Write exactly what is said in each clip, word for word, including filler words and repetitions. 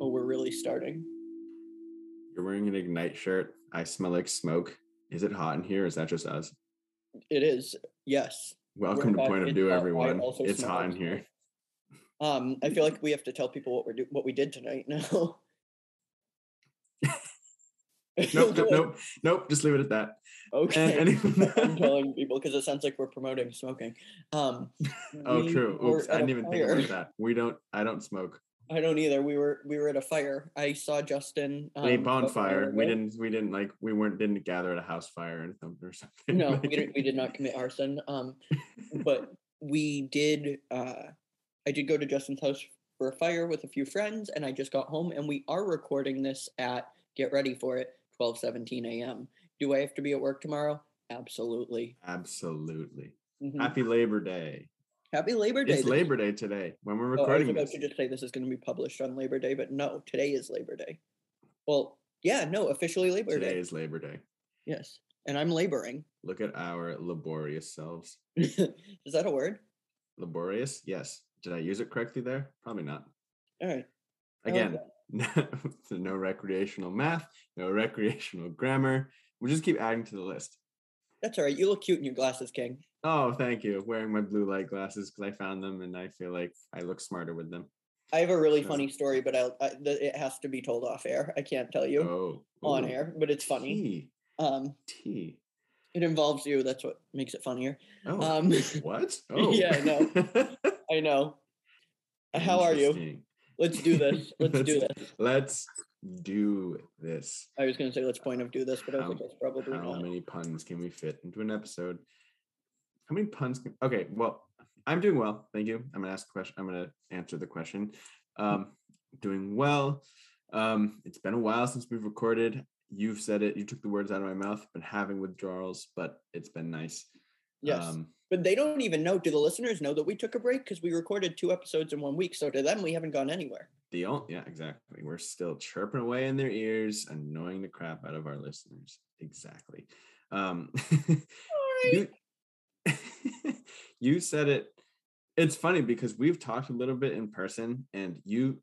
Oh, we're really starting. You're wearing an Ignite shirt. I smell like smoke. Is it hot in here? Or is that just us? It is. Yes. Welcome we're to Point of View, everyone. It's hot in here. Um, I feel like we have to tell people what we're do- what we did tonight now. Nope, nope, nope, nope. Just leave it at that. Okay. And, and I'm telling people because it sounds like we're promoting smoking. Um, oh, true. Oops, I didn't even fire. think about that. We don't. I don't smoke. I don't either. We were we were at a fire. I saw Justin. Um, a bonfire. We didn't. We didn't like. We weren't. Didn't gather at a house fire and or something. No, like. we didn't. We did not commit arson. Um, but we did. Uh, I did go to Justin's house for a fire with a few friends, and I just got home. And we are recording this at Get Ready for It, twelve seventeen a.m. Do I have to be at work tomorrow? Absolutely. Absolutely. Mm-hmm. Happy Labor Day. Happy Labor Day. It's today. Labor Day today when we're recording. Oh, I was about this. to just say this is going to be published on Labor Day, but no, today is Labor Day. Well, yeah, no, officially Labor today Day. Today is Labor Day. Yes, and I'm laboring. Look at our laborious selves. Is that a word? Laborious? Yes. Did I use it correctly there? Probably not. All right. Again, like no recreational math, no recreational grammar. We'll just keep adding to the list. That's all right. You look cute in your glasses, King. Oh, thank you. Wearing my blue light glasses because I found them and I feel like I look smarter with them. I have a really so. funny story, but I, I, it has to be told off air. I can't tell you oh, on ooh. air, but it's funny. Tea. Um, Tea. It involves you. That's what makes it funnier. Oh, um, what? Oh. Yeah, I know. I know. How are you? Let's do this. Let's, let's do this. Let's do this. I was going to say let's point of do this, but I how, think that's probably how not. How many puns can we fit into an episode? How many puns? Can, okay, well, I'm doing well. Thank you. I'm going to ask a question. I'm going to answer the question. Um, doing well. Um, it's been a while since we've recorded. You've said it. You took the words out of my mouth. Been having withdrawals, but it's been nice. Yes. Um, but they don't even know. Do the listeners know that we took a break? Because we recorded two episodes in one week. So to them, we haven't gone anywhere. The only, yeah, exactly. We're still chirping away in their ears, annoying the crap out of our listeners. Exactly. Um, All right. You, you said it. It's funny because we've talked a little bit in person and you,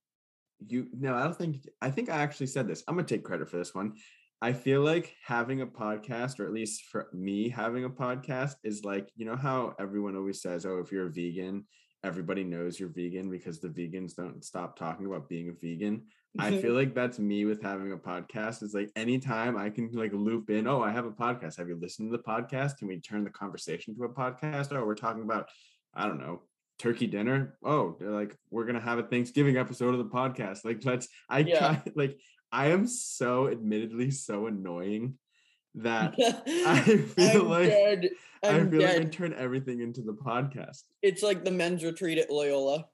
you, no, I don't think, I think I actually said this. I'm going to take credit for this one. I feel like having a podcast, or at least for me, having a podcast is like, you know how everyone always says, oh, if you're a vegan, everybody knows you're vegan because the vegans don't stop talking about being a vegan. I feel like that's me with having a podcast. It's like anytime I can like loop in, oh, I have a podcast. Have you listened to the podcast? Can we turn the conversation to a podcast? Oh, we're talking about, I don't know, turkey dinner. Oh, they're like, we're going to have a Thanksgiving episode of the podcast. Like, let's, I yeah. try, like, I am so admittedly so annoying that I feel I'm like dead. I'm I feel dead. like I turn everything into the podcast. It's like the men's retreat at Loyola.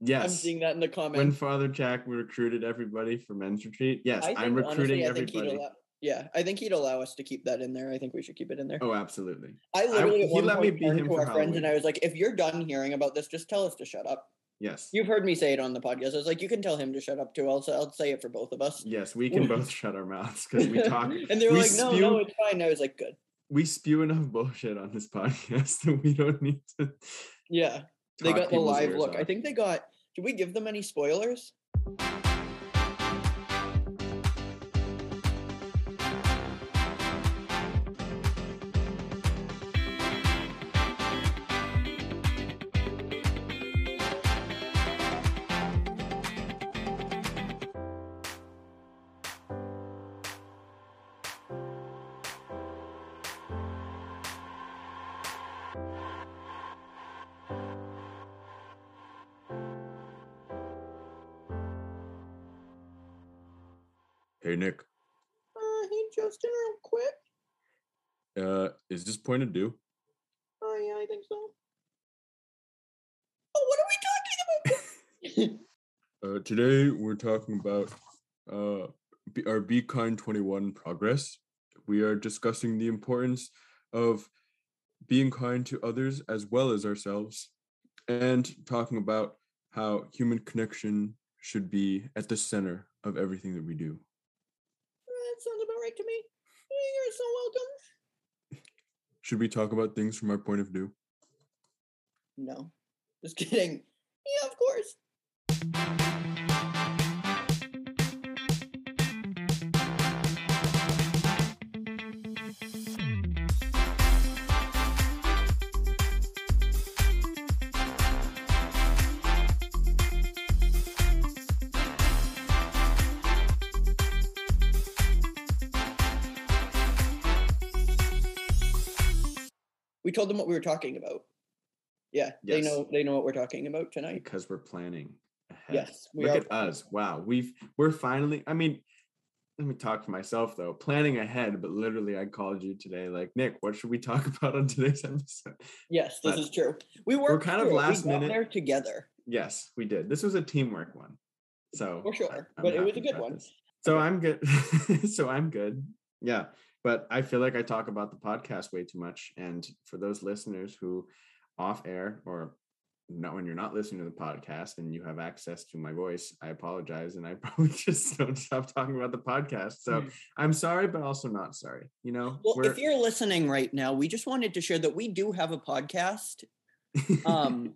Yes. I'm seeing that in the comments. When Father Jack recruited everybody for men's retreat. Yes, think, I'm recruiting honestly, everybody. Allow, yeah, I think he'd allow us to keep that in there. I think we should keep it in there. Oh, absolutely. I literally I, at one he point let me be him to for our Halloween. friends and I was like, if you're done hearing about this, just tell us to shut up. Yes. You've heard me say it on the podcast. I was like, you can tell him to shut up too. I'll, I'll say it for both of us. Yes, we can both shut our mouths because we talk. And they were like, no, spew, no, it's fine. I was like, good. We spew enough bullshit on this podcast that we don't need to. Yeah. They got the live look. Off. I think they got, did we give them any spoilers? Hey, Nick. Uh, hey, Justin, real quick. Uh, is this Point of View? Oh, yeah, I think so. Oh, what are we talking about? uh, today, we're talking about uh, our Be Kind twenty-one progress. We are discussing the importance of being kind to others as well as ourselves, and talking about how human connection should be at the center of everything that we do. Sounds about right to me. You're so welcome. Should we talk about things from our point of view? No. Just kidding. Yeah, of course. We told them what we were talking about. Yeah, yes. they know they know what we're talking about tonight. Because we're planning ahead. Yes, we Look are. At us. Wow, we've, we're finally, I mean, let me talk for myself though. Planning ahead, but literally I called you today like, Nick, what should we talk about on today's episode? Yes, this but is true. We worked we're kind through. of last we got minute. there together. Yes, we did. This was a teamwork one. So For sure, I, but it was a good one. This. So okay. I'm good. So I'm good. Yeah. But I feel like I talk about the podcast way too much. And for those listeners who off air or not, when you're not listening to the podcast and you have access to my voice, I apologize. And I probably just don't stop talking about the podcast. So mm. I'm sorry, but also not sorry. You know, well, if you're listening right now, we just wanted to share that we do have a podcast. Um,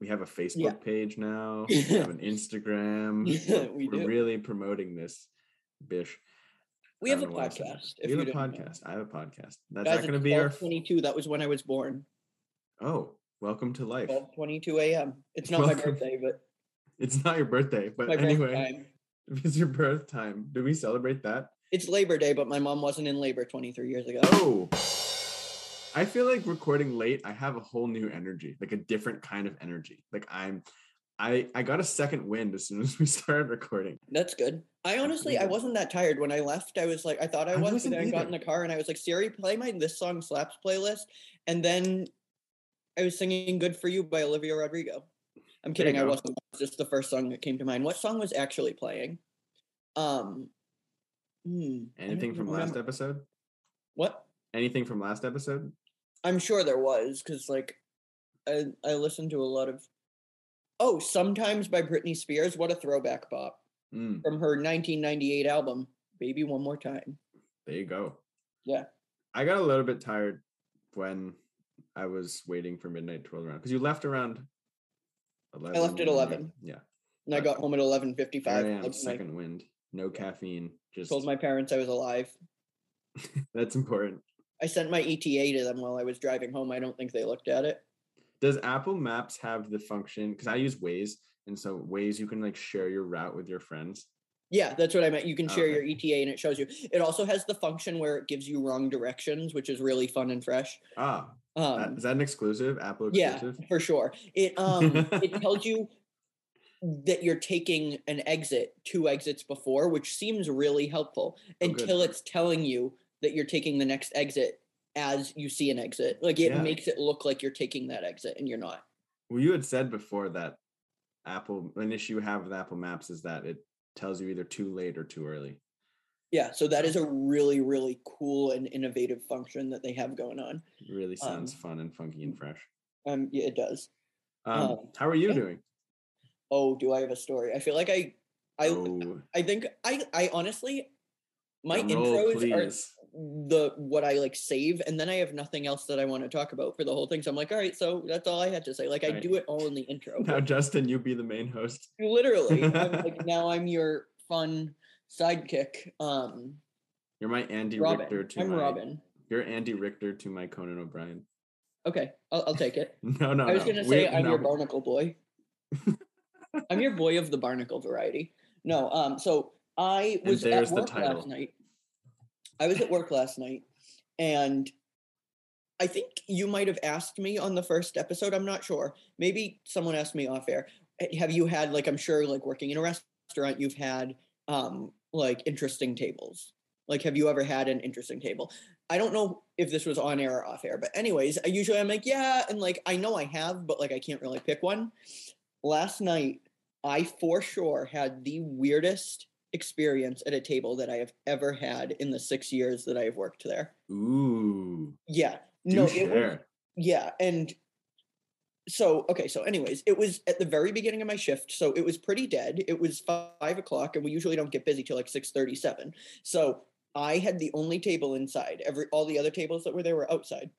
we have a Facebook yeah. page now. We have an Instagram. Yeah, we We're do. really promoting this bish. We have a podcast. You have a podcast. I have a podcast. That's not going to be our twenty-two. That was when I was born. Oh, welcome to life. twelve twenty-two a.m. It's not my birthday, but it's not your birthday. But anyway, it's your birth time. Do we celebrate that? It's Labor Day, but my mom wasn't in labor twenty-three years ago. Oh, I feel like recording late. I have a whole new energy, like a different kind of energy. Like I'm. I, I got a second wind as soon as we started recording. That's good. I honestly, I wasn't that tired when I left. I was like, I thought I was, I wasn't but then either. I got in the car and I was like, Siri, play my This Song Slaps playlist. And then I was singing Good For You by Olivia Rodrigo. I'm kidding. I wasn't. It's just the first song that came to mind. What song was actually playing? Um, hmm, Anything from remember. last episode? What? Anything from last episode? I'm sure there was because like I, I listened to a lot of Oh, Sometimes by Britney Spears. What a throwback pop mm. from her nineteen ninety-eight album, Baby One More Time. There you go. Yeah. I got a little bit tired when I was waiting for midnight to roll around because you left around eleven. I left at eleven. Yeah. And I got home at eleven fifty-five. Second wind. No caffeine. Just told my parents I was alive. That's important. I sent my E T A to them while I was driving home. I don't think they looked at it. Does Apple Maps have the function? Because I use Waze, and so Waze, you can like share your route with your friends. Yeah, that's what I meant. You can share okay. your E T A, and it shows you. It also has the function where it gives you wrong directions, which is really fun and fresh. Ah, um, that, is that an exclusive Apple exclusive? Yeah, for sure. It um it tells you that you're taking an exit two exits before, which seems really helpful oh, until good. it's telling you that you're taking the next exit. As you see an exit, like it yeah. makes it look like you're taking that exit and you're not. Well, you had said before that Apple, an issue you have with Apple Maps is that it tells you either too late or too early. Yeah. So that is a really, really cool and innovative function that they have going on. It really sounds um, fun and funky and fresh. Um, yeah, it does. Um, um how are you yeah. doing? Oh, do I have a story? I feel like I, I, oh. I think I, I honestly, my Don't intros roll, are the what I like save, and then I have nothing else that I want to talk about for the whole thing. So I'm like, all right, so that's all I had to say. Like right. I do it all in the intro. Now, Justin, you be the main host. Literally, I'm like now I'm your fun sidekick. Um, you're my Andy Robin. Richter to I'm my. I'm Robin. You're Andy Richter to my Conan O'Brien. Okay, I'll, I'll take it. no, no. I was no. gonna say We're, I'm no. your Barnacle Boy. I'm your boy of the Barnacle variety. No, um, so. I was at work last night. I was at work last night, and I think you might have asked me on the first episode. I'm not sure. Maybe someone asked me off air. Have you had, like, I'm sure, like, working in a restaurant, you've had, um, like, interesting tables. Like, have you ever had an interesting table? I don't know if this was on air or off air, but anyways, I usually I'm like, yeah, and, like, I know I have, but, like, I can't really pick one. Last night, I for sure had the weirdest experience at a table that I have ever had in the six years that I have worked there. Ooh. Yeah. No, it was, yeah. And so, okay. So anyways, it was at the very beginning of my shift. So it was pretty dead. It was five o'clock and we usually don't get busy till like six thirty-seven. So I had the only table inside. Every, all the other tables that were there were outside.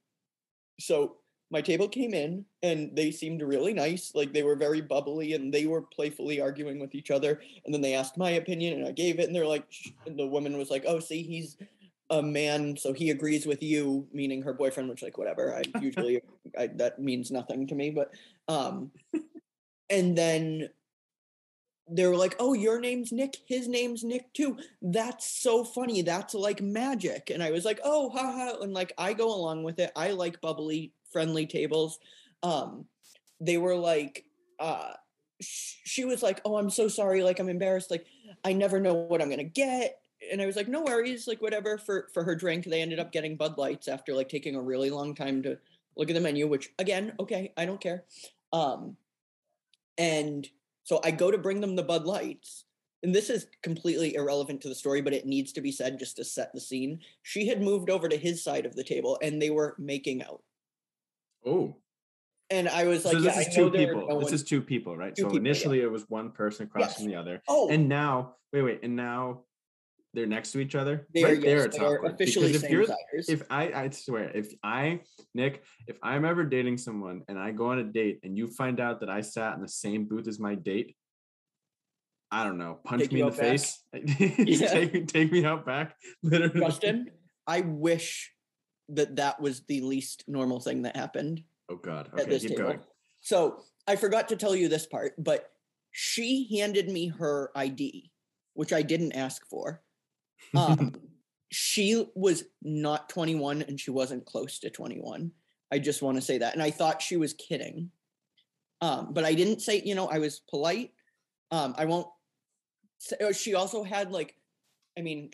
So my table came in and they seemed really nice. Like they were very bubbly and they were playfully arguing with each other. And then they asked my opinion and I gave it. And they're like, shh. And the woman was like, oh, see, he's a man. So he agrees with you, meaning her boyfriend, which like, whatever. I usually, I, that means nothing to me. But, um, and then they were like, oh, your name's Nick. His name's Nick too. That's so funny. That's like magic. And I was like, oh, haha. And like, I go along with it. I like bubbly, friendly tables. Um, they were like, uh, sh- she was like, oh, I'm so sorry. Like, I'm embarrassed. Like, I never know what I'm going to get. And I was like, no worries. Like, whatever for, for her drink. They ended up getting Bud Lights after like taking a really long time to look at the menu, which again, okay, I don't care. Um, and so I go to bring them the Bud Lights. And this is completely irrelevant to the story, but it needs to be said just to set the scene. She had moved over to his side of the table and they were making out. Oh. And I was like, so this yeah, is I two people. No this one... is two people, right? Two so people, initially yeah. it was one person crossing yes. the other. Oh. And now, wait, wait. And now they're next to each other. They right are, there, yes, it's they awkward. Are officially because if you're, if I, I swear, if I, Nick, if I'm ever dating someone and I go on a date and you find out that I sat in the same booth as my date, I don't know, punch take me in the back. Face. Yeah. take, take me out back. Literally. Justin, I wish that that was the least normal thing that happened. Oh God. Okay, at this keep table. Going. So I forgot to tell you this part, but she handed me her I D, which I didn't ask for. Um, she was not twenty-one and she wasn't close to twenty-one. I just want to say that. And I thought she was kidding. Um, but I didn't say, you know, I was polite. Um, I won't say, she also had like, I mean,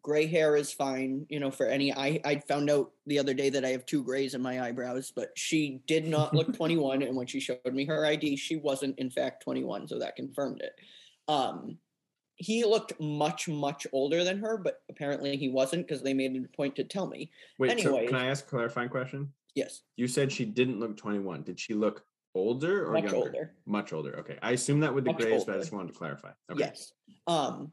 gray hair is fine, you know, for any, I, I found out the other day that I have two grays in my eyebrows, but she did not look twenty-one. And when she showed me her I D, she wasn't in fact twenty-one. So that confirmed it. Um, he looked much, much older than her, but apparently he wasn't because they made a point to tell me. Wait, anyway, so can I ask a clarifying question? Yes. You said she didn't look twenty-one. Did she look older or much younger? Older. Much older. Okay. I assume that with the much grays, older. But I just wanted to clarify. Okay. Yes. Um,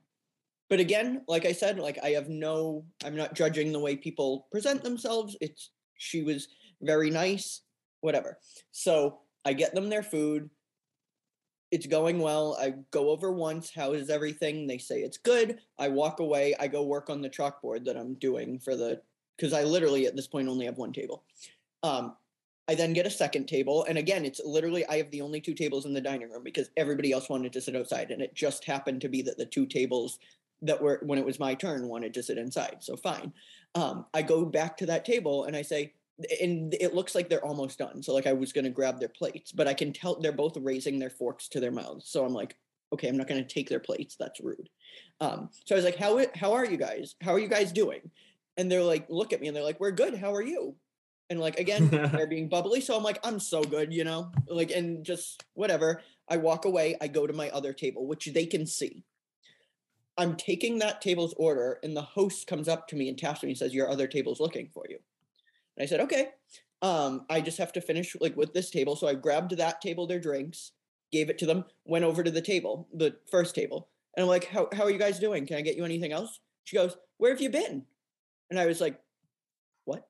But again, like I said, like I have no, I'm not judging the way people present themselves. It's, she was very nice, whatever. So I get them their food. It's going well. I go over once. How is everything? They say it's good. I walk away. I go work on the chalkboard that I'm doing for the, because I literally at this point only have one table. Um, I then get a second table. And again, it's literally, I have the only two tables in the dining room because everybody else wanted to sit outside. And it just happened to be that the two tables that were, when it was my turn, wanted to sit inside. So fine. Um, I go back to that table and I say, and it looks like they're almost done. So like I was going to grab their plates, but I can tell they're both raising their forks to their mouths. So I'm like, okay, I'm not going to take their plates. That's rude. Um, so I was like, how, how are you guys? How are you guys doing? And they're like, look at me and they're like, we're good. How are you? And like, again, they're being bubbly. So I'm like, I'm so good, you know, like, and just whatever. I walk away. I go to my other table, which they can see. I'm taking that table's order and the host comes up to me and taps me and says, your other table's looking for you. And I said, okay, um, I just have to finish like with this table. So I grabbed that table, their drinks, gave it to them, went over to the table, the first table. And I'm like, how, how are you guys doing? Can I get you anything else? She goes, where have you been? And I was like, what?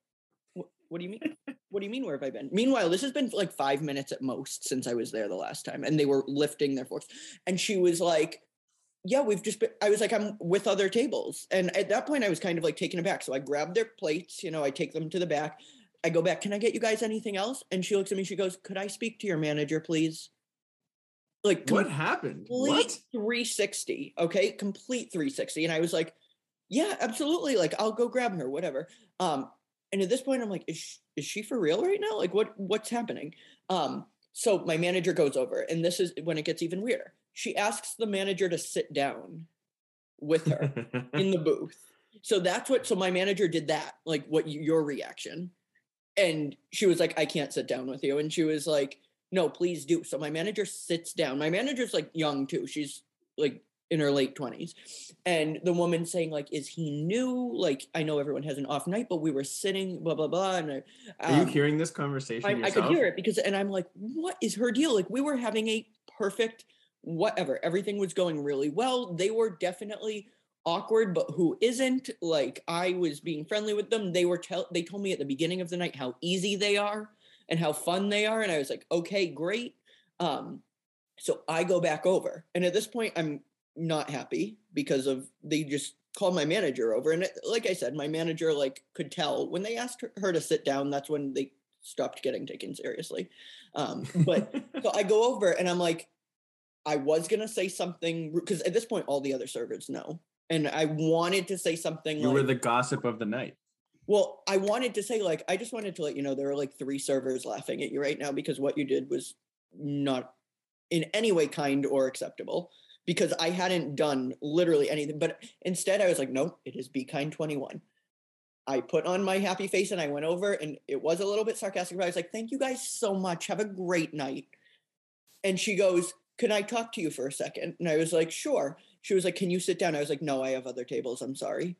What, what do you mean? What do you mean, where have I been? Meanwhile, this has been like five minutes at most since I was there the last time. And they were lifting their forks. And she was like, yeah, we've just been, I was like, I'm with other tables. And at that point I was kind of like taken aback. So I grab their plates, you know, I take them to the back. I go back, can I get you guys anything else? And she looks at me, she goes, could I speak to your manager, please? Like what happened? Complete three sixty. Okay. Complete three sixty. And I was like, yeah, absolutely. Like I'll go grab her, whatever. Um, and at this point I'm like, is she, is she for real right now? Like what, what's happening? Um, so my manager goes over and this is when it gets even weirder. She asks the manager to sit down with her in the booth. So that's what, so my manager did that, like what your reaction. And she was like, I can't sit down with you. And she was like, no, please do. So my manager sits down. My manager's like young too. She's like in her late twenties. And the woman saying like, is he new? Like, I know everyone has an off night, but we were sitting, blah, blah, blah. And um, are you hearing this conversation I, yourself? I could hear it because, and I'm like, what is her deal? Like we were having a perfect whatever, everything was going really well. They were definitely awkward, but who isn't? Like I was being friendly with them. They were tell they told me at the beginning of the night how easy they are. and how fun they are. And I was like, okay, great. Um, so I go back over. And at this point, I'm not happy because of they just called my manager over. And it, like I said, my manager like could tell when they asked her, her to sit down, that's when they stopped getting taken seriously. Um, but so I go over and I'm like, I was going to say something because at this point, all the other servers know. And I wanted to say something. You like, were the gossip of the night. Well, I wanted to say like, I just wanted to let you know, there are like three servers laughing at you right now because what you did was not in any way kind or acceptable because I hadn't done literally anything. But instead I was like, no, it is Be Kind twenty-one. I put on my happy face and I went over and it was a little bit sarcastic, but I was like, thank you guys so much. Have a great night. And she goes, can I talk to you for a second? And I was like, sure. She was like, can you sit down? I was like, no, I have other tables. I'm sorry.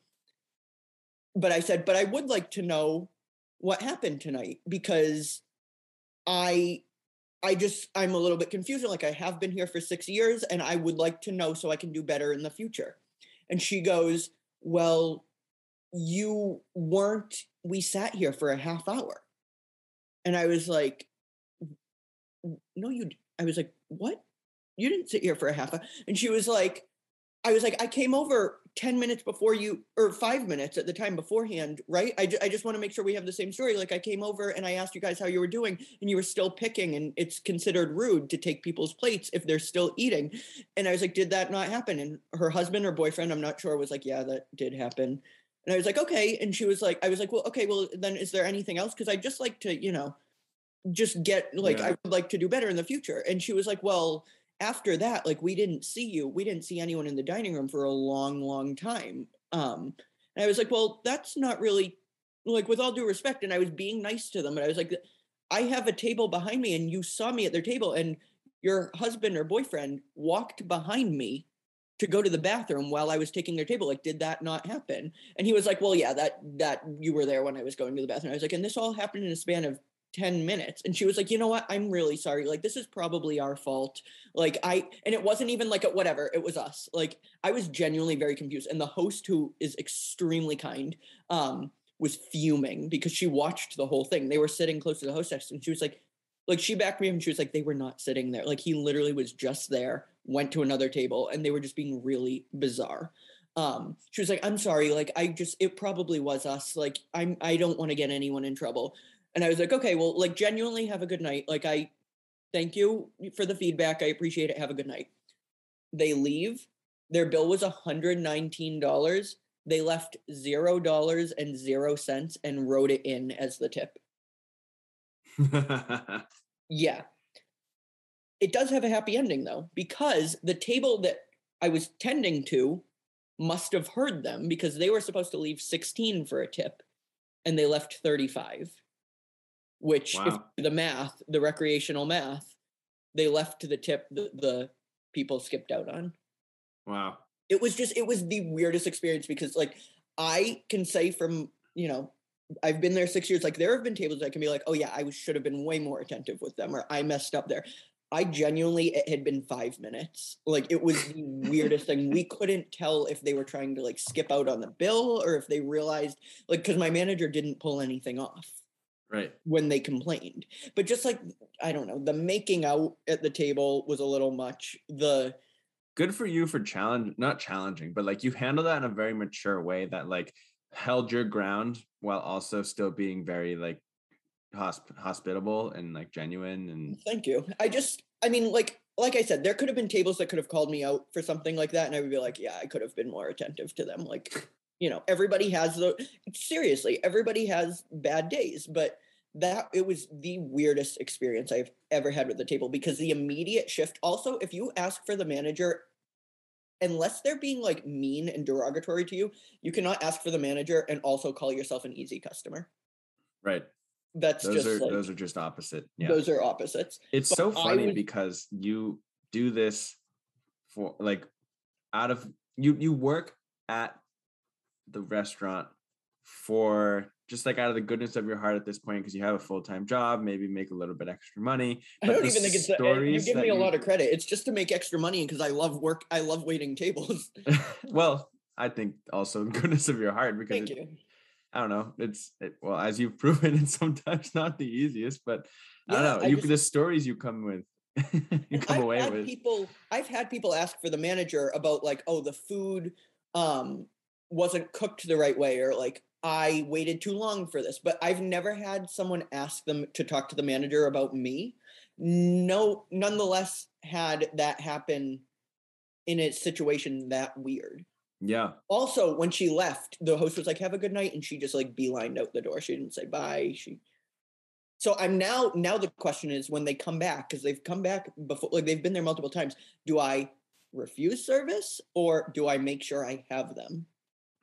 But I said, but I would like to know what happened tonight because I, I just, I'm a little bit confused. Like I have been here for six years and I would like to know so I can do better in the future. And she goes, well, you weren't, we sat here for a half hour. And I was like, no, you, I was like, what? You didn't sit here for a half hour. And she was like, I was like, I came over ten minutes before you, or five minutes at the time beforehand, right? I, ju- I just want to make sure we have the same story. Like I came over and I asked you guys how you were doing and you were still picking and it's considered rude to take people's plates if they're still eating. And I was like, did that not happen? And her husband or boyfriend, I'm not sure, was like, yeah, that did happen. And I was like, okay. And she was like, I was like, well, okay, well then is there anything else? Cause I just like to, you know, just get like, yeah. I would like to do better in the future. And she was like, well, after that, like, we didn't see you. We didn't see anyone in the dining room for a long, long time. Um, and I was like, well, that's not really, like, with all due respect. And I was being nice to them. And I was like, I have a table behind me and you saw me at their table and your husband or boyfriend walked behind me to go to the bathroom while I was taking their table. Like, did that not happen? And he was like, well, yeah, that, that you were there when I was going to the bathroom. I was like, and this all happened in a span of ten minutes. And she was like, you know what? I'm really sorry. Like, this is probably our fault. Like I, and it wasn't even like a whatever, it was us. Like I was genuinely very confused. And the host, who is extremely kind, um, was fuming because she watched the whole thing. They were sitting close to the hostess and she was like, like she backed me up and she was like, they were not sitting there. Like he literally was just there, went to another table and they were just being really bizarre. Um, she was like, I'm sorry. Like I just, it probably was us. Like I'm, I don't want to get anyone in trouble. And I was like, okay, well, like genuinely have a good night. Like, I thank you for the feedback. I appreciate it. Have a good night. They leave. Their bill was one hundred nineteen dollars. They left zero dollars and zero cents and wrote it in as the tip. Yeah. It does have a happy ending though, because the table that I was tending to must have heard them because they were supposed to leave sixteen for a tip and they left thirty-five. Which wow. If the math, the recreational math, they left to the tip the, the people skipped out on. Wow. It was just, it was the weirdest experience because like, I can say from, you know, I've been there six years, like there have been tables that I can be like, oh yeah, I should have been way more attentive with them or I messed up there. I genuinely, it had been five minutes. Like it was the weirdest thing. We couldn't tell if they were trying to like skip out on the bill or if they realized like, cause my manager didn't pull anything off. Right. When they complained. But just like, I don't know, the making out at the table was a little much. The good for you for challenge, not challenging, but like you handled that in a very mature way that like held your ground while also still being very like hosp- hospitable and like genuine. And thank you. I just, I mean, like, like I said, there could have been tables that could have called me out for something like that. And I would be like, yeah, I could have been more attentive to them. Like, you know, everybody has the, seriously, everybody has bad days, but that, it was the weirdest experience I've ever had with the table because the immediate shift. Also, if you ask for the manager, unless they're being like mean and derogatory to you, you cannot ask for the manager and also call yourself an easy customer. Right. That's those just, are, like, those are just opposite. Yeah. Those are opposites. It's but so funny would, because you do this for like out of, you, you work at the restaurant for just like out of the goodness of your heart at this point because you have a full-time job, maybe make a little bit extra money. But I don't even think it's that, you give me a you, lot of credit. It's just to make extra money because I love work. I love waiting tables. Well, I think also goodness of your heart because Thank it, you. I don't know. It's it, well, as you've proven, it's sometimes not the easiest, but yeah, I don't know. I you just, the stories you come with, you come I've away with. People, I've had people ask for the manager about like, oh, the food um, wasn't cooked the right way, or like, I waited too long for this, but I've never had someone ask them to talk to the manager about me. No, nonetheless had that happen in a situation that weird. Yeah. Also, when she left, the host was like, have a good night. And she just like beelined out the door. She didn't say bye. She. So I'm now, now the question is when they come back, because they've come back before, like they've been there multiple times. Do I refuse service or do I make sure I have them?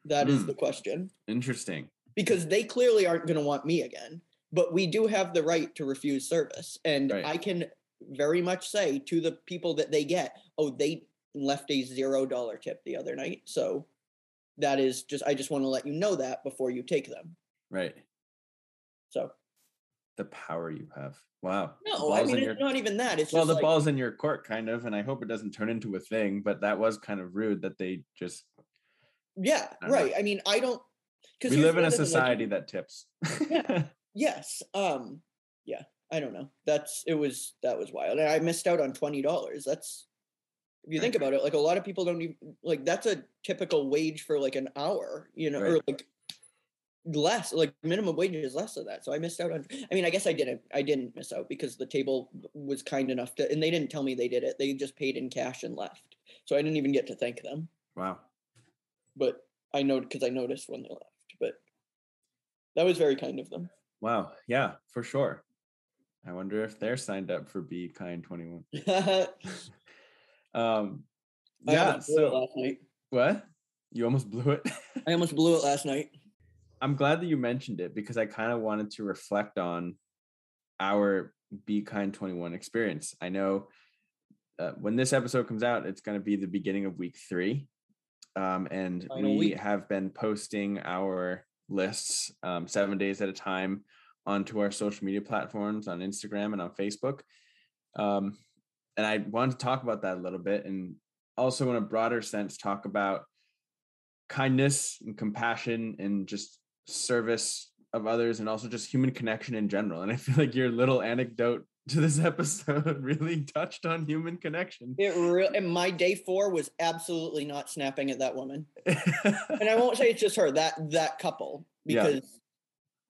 That is mm. the question. Interesting. Because they clearly aren't going to want me again, but we do have the right to refuse service. And right. I can very much say to the people that they get, oh, they left a zero dollar tip the other night. So that is just, I just want to let you know that before you take them. Right. So. The power you have. Wow. No, I mean, your... it's not even that. It's well, just the like... ball's in your court kind of, and I hope it doesn't turn into a thing, but that was kind of rude that they just. Yeah, I right. Know. I mean, I don't... We live in a society like, that tips. yeah. Yes. Um, yeah, I don't know. That's, it was, that was wild. And I missed out on twenty dollars. That's, if you think about it, like a lot of people don't even, like that's a typical wage for like an hour, you know, right. or like less, like minimum wage is less of that. So I missed out on, I mean, I guess I didn't, I didn't miss out because the table was kind enough to, and they didn't tell me they did it. They just paid in cash and left. So I didn't even get to thank them. Wow. But I know because I noticed when they left, but that was very kind of them. Wow. Yeah, for sure. I wonder if they're signed up for Be Kind twenty-one. um, yeah. So what? You almost blew it. I almost blew it last night. I'm glad that you mentioned it because I kind of wanted to reflect on our Be Kind twenty-one experience. I know uh, when this episode comes out, it's going to be the beginning of week three. Um, and Final we week. have been posting our lists um, seven days at a time onto our social media platforms on Instagram and on Facebook. Um, and I wanted to talk about that a little bit. And also in a broader sense, talk about kindness and compassion and just service of others and also just human connection in general. And I feel like your little anecdote to this episode really touched on human connection. It really, and my day four was absolutely not snapping at that woman. And I won't say it's just her, that, that couple, because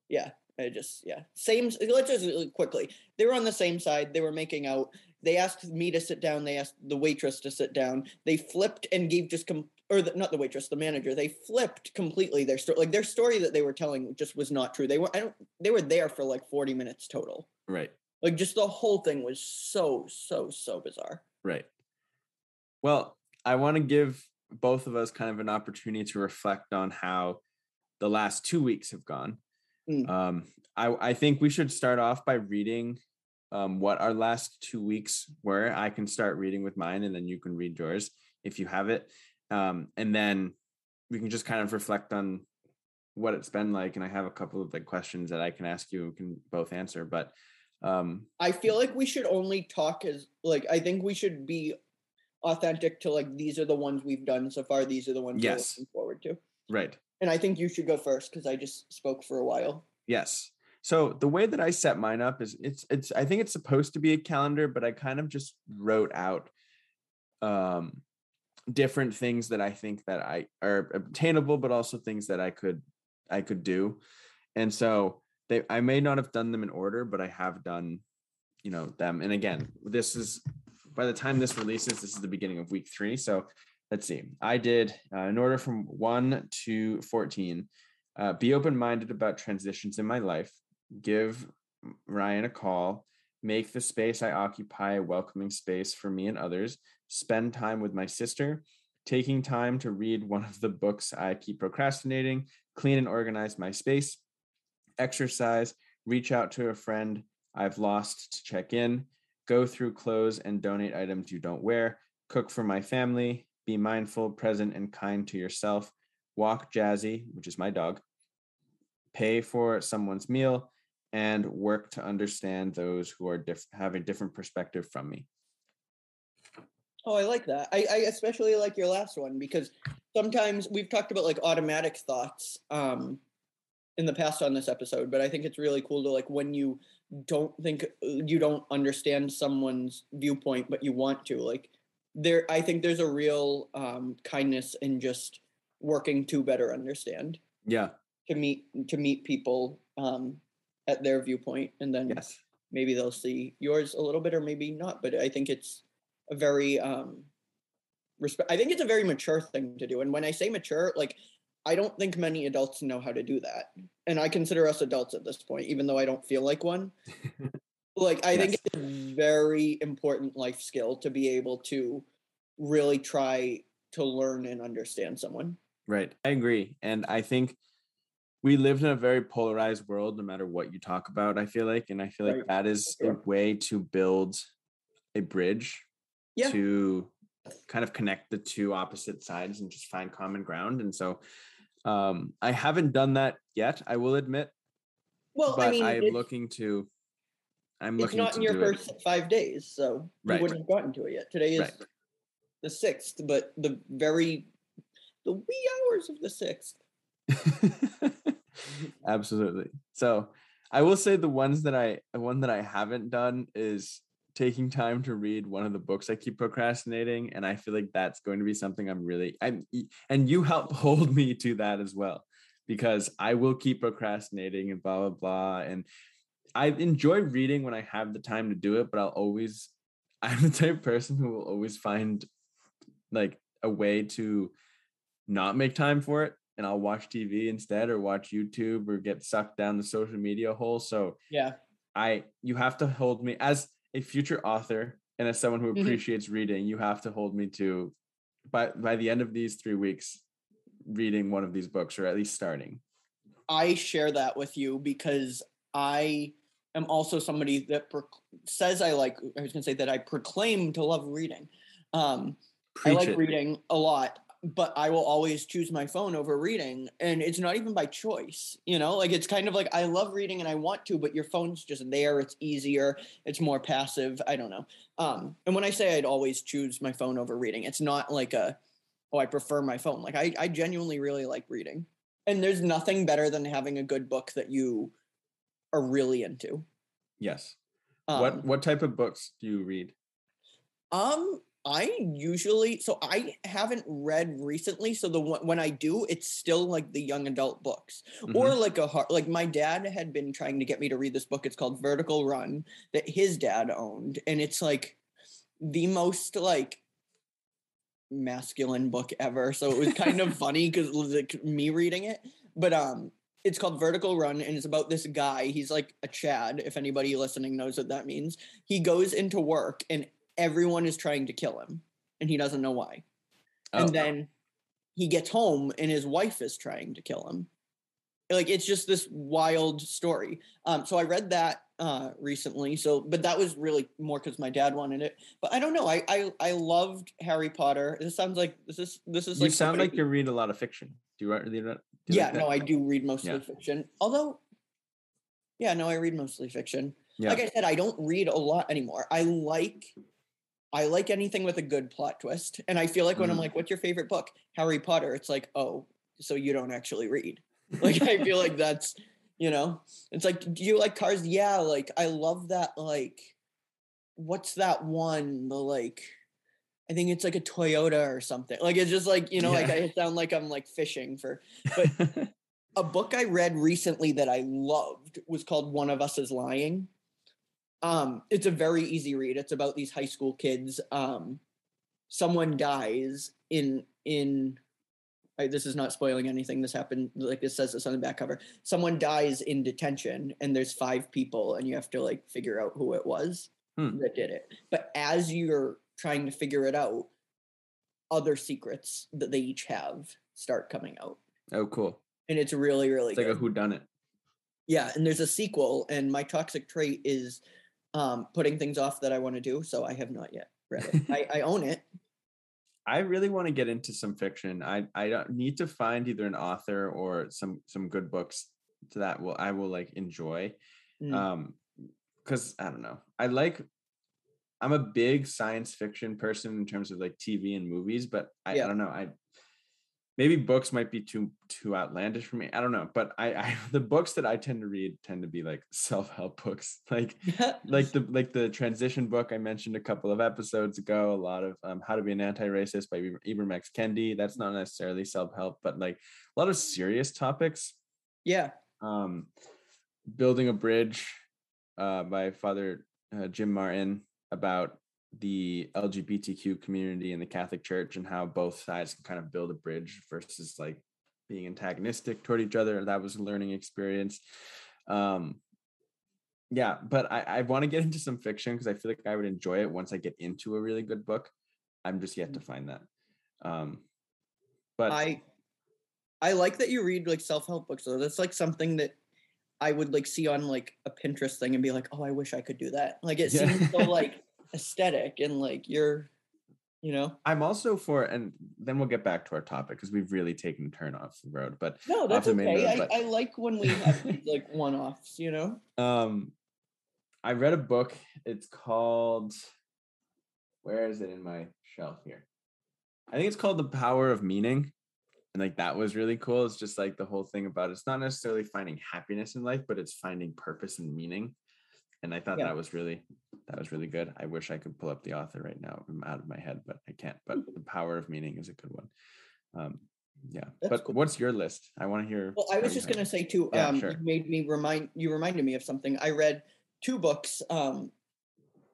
yeah. yeah, I just, yeah. Same, let's just quickly, they were on the same side. They were making out. They asked me to sit down. They asked the waitress to sit down. They flipped and gave just, com- or the, not the waitress, the manager. They flipped completely their story. Like their story that they were telling just was not true. They were, I don't, they were there for like forty minutes total. Right. Like, just the whole thing was so, so, so bizarre. Right. Well, I want to give both of us kind of an opportunity to reflect on how the last two weeks have gone. Mm. Um, I, I think we should start off by reading um, what our last two weeks were. I can start reading with mine, and then you can read yours if you have it. Um, and then we can just kind of reflect on what it's been like. And I have a couple of like questions that I can ask you and we can both answer, but um I feel like we should only talk as like I think we should be authentic to like these are the ones we've done so far, these are the ones yes. we're looking forward to. Right. And I think you should go first because I just spoke for a while. Yes. So the way that I set mine up is it's it's I think it's supposed to be a calendar, but I kind of just wrote out um different things that I think that I are obtainable, but also things that I could I could do. And so They, I may not have done them in order, but I have done, you know, them. And again, this is, by the time this releases, this is the beginning of week three. So let's see. I did uh, in order from one to fourteen, uh, be open-minded about transitions in my life, give Ryan a call, make the space I occupy a welcoming space for me and others, spend time with my sister, taking time to read one of the books I keep procrastinating, clean and organize my space, exercise, reach out to a friend I've lost to check in, go through clothes and donate items you don't wear, cook for my family, be mindful, present, and kind to yourself, walk Jazzy, which is my dog, pay for someone's meal, and work to understand those who are diff- have a different perspective from me. Oh, I like that. I, I especially like your last one because sometimes we've talked about like automatic thoughts, um, in the past on this episode, but I think it's really cool to, like, when you don't think, you don't understand someone's viewpoint, but you want to, like, there, I think there's a real um, kindness in just working to better understand. Yeah. To meet, to meet people um, at their viewpoint, and then yes. maybe they'll see yours a little bit, or maybe not. But I think it's a very, um, respect. I think it's a very mature thing to do. And when I say mature, like, I don't think many adults know how to do that. And I consider us adults at this point, even though I don't feel like one. Like, I yes. think it's a very important life skill to be able to really try to learn and understand someone. Right. I agree. And I think we live in a very polarized world, no matter what you talk about, I feel like. And I feel like right. that is sure. a way to build a bridge yeah. to kind of connect the two opposite sides and just find common ground. And so um, I haven't done that yet, I will admit. Well, but I mean, I'm looking to. I'm it's looking not to in your first it. five days, so right. you wouldn't have gotten to it yet. Today is right. the sixth, but the very, the wee hours of the sixth. Absolutely. So I will say the ones that I, one that I haven't done is taking time to read one of the books I keep procrastinating. And I feel like that's going to be something I'm really, I'm, and you help hold me to that as well, because I will keep procrastinating and blah, blah, blah. And I enjoy reading when I have the time to do it, but I'll always, I'm the type of person who will always find like a way to not make time for it. And I'll watch T V instead, or watch YouTube, or get sucked down the social media hole. So yeah, I, you have to hold me as a future author, and as someone who appreciates mm-hmm. reading, you have to hold me to, by, by the end of these three weeks, reading one of these books, or at least starting. I share that with you, because I am also somebody that pro- says I like, I was going to say that I proclaim to love reading. Um, I like it. Reading a lot, but I will always choose my phone over reading. And it's not even by choice, you know, like, it's kind of like, I love reading and I want to, but your phone's just there. It's easier. It's more passive. I don't know. Um, and when I say I'd always choose my phone over reading, it's not like a, oh, I prefer my phone. Like, I, I genuinely really like reading, and there's nothing better than having a good book that you are really into. Yes. Um, what, what type of books do you read? Um, I usually, so I haven't read recently. So the when I do, it's still like the young adult books mm-hmm. or like a hard, like my dad had been trying to get me to read this book. It's called Vertical Run, that his dad owned. And it's like the most like masculine book ever. So it was kind of funny because it was like me reading it, but, um, it's called Vertical Run, and it's about this guy. He's like a Chad, if anybody listening knows what that means. He goes into work, and everyone is trying to kill him, and he doesn't know why. Oh. And then he gets home, and his wife is trying to kill him. Like, it's just this wild story. Um, so I read that uh, recently. So, but that was really more because my dad wanted it. But I don't know. I I, I loved Harry Potter. This sounds like this is this is. You like sound somebody... like you read a lot of fiction. Do you read? Do you yeah, like no, I do read mostly yeah. fiction. Although, yeah, no, I read mostly fiction. Yeah. Like I said, I don't read a lot anymore. I like, I like anything with a good plot twist. And I feel like when mm. I'm like, "What's your favorite book?" Harry Potter. It's like, oh, so you don't actually read. Like, I feel like that's, you know, it's like, do you like cars? Yeah. Like, I love that. Like, what's that one? The like, I think it's like a Toyota or something. Like, it's just like, you know, yeah. like I sound like I'm like fishing for, but a book I read recently that I loved was called One of Us is Lying. Um, it's a very easy read. It's about these high school kids. Um, someone dies in, in, I, this is not spoiling anything. This happened, like it says this on the back cover. Someone dies in detention, and there's five people, and you have to like figure out who it was hmm. that did it. But as you're trying to figure it out, other secrets that they each have start coming out. Oh, cool. And it's really, really it's like good. A whodunit. Yeah. And there's a sequel, and my toxic trait is um, putting things off that I want to do. So I have not yet read it. I, I own it. I really want to get into some fiction. I I don't need to find either an author or some some good books that will I will like enjoy, mm. um, because I don't know. I like I'm a big science fiction person in terms of like T V and movies, but I, yeah. I don't know. I maybe books might be too too outlandish for me. I don't know, but I, I the books that I tend to read tend to be like self-help books, like like the like the transition book I mentioned a couple of episodes ago. A lot of um, How to Be an Anti-Racist by Ibram X. Kendi. That's not necessarily self-help, but like a lot of serious topics. Yeah. Um, Building a Bridge uh, by Father uh, Jim Martin about the L G B T Q community in the Catholic Church and how both sides can kind of build a bridge versus like being antagonistic toward each other. That was a learning experience. Um, yeah, but I, I want to get into some fiction because I feel like I would enjoy it once I get into a really good book. I'm just yet to find that. Um, but I, I like that you read like self-help books though. That's like something that I would like see on like a Pinterest thing and be like, oh, I wish I could do that. Like it seems yeah. so like aesthetic and like you're, you know. I'm also for, and then we'll get back to our topic because we've really taken a turn off the road. But no, that's okay. Road, but... I, I like when we have like one-offs, you know. Um, I read a book. It's called. Where is it in my shelf here? I think it's called The Power of Meaning. And like that was really cool. It's just like the whole thing about it's not necessarily finding happiness in life, but it's finding purpose and meaning. And I thought yeah. that was really that was really good. I wish I could pull up the author right now. I'm out of my head, but I can't. But The Power of Meaning is a good one. Um, yeah. That's but cool. What's your list? I want to hear. Well, I was just going to say too. Yeah, um, sure. You made me remind you reminded me of something. I read two books um,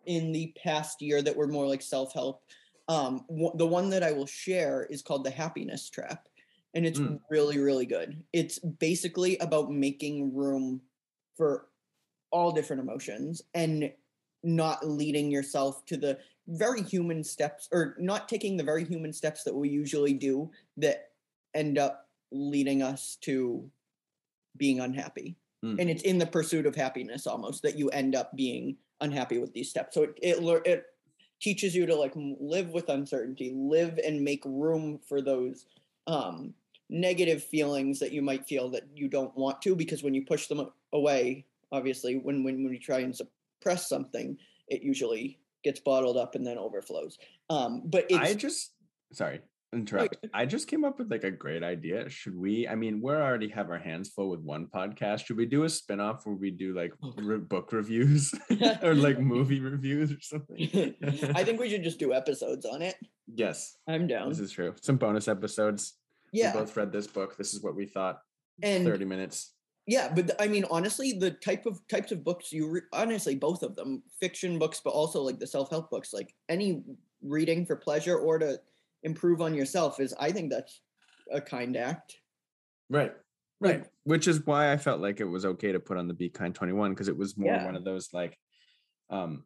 in the past year that were more like self-help. Um, w- the one that I will share is called The Happiness Trap, and it's mm. really, really good. It's basically about making room for all different emotions and not leading yourself to the very human steps or not taking the very human steps that we usually do that end up leading us to being unhappy. Mm. And it's in the pursuit of happiness almost that you end up being unhappy with these steps. So it, it, it teaches you to like live with uncertainty, live and make room for those um, negative feelings that you might feel that you don't want to, because when you push them away, obviously, when, when when we try and suppress something, it usually gets bottled up and then overflows. Um, but it's... I just, sorry, interrupt. Wait. I just came up with like a great idea. Should we, I mean, we already have our hands full with one podcast. Should we do a spinoff where we do like oh. re- book reviews or like movie reviews or something? I think we should just do episodes on it. Yes. I'm down. This is true. Some bonus episodes. Yeah. We both read this book. This is what we thought. And thirty minutes. Yeah, but I mean, honestly, the type of types of books you re- honestly, both of them, fiction books, but also like the self-help books, like any reading for pleasure or to improve on yourself is, I think that's a kind act. Right, right. Like, which is why I felt like it was okay to put on the Be Kind twenty-one, because it was more yeah. one of those like um,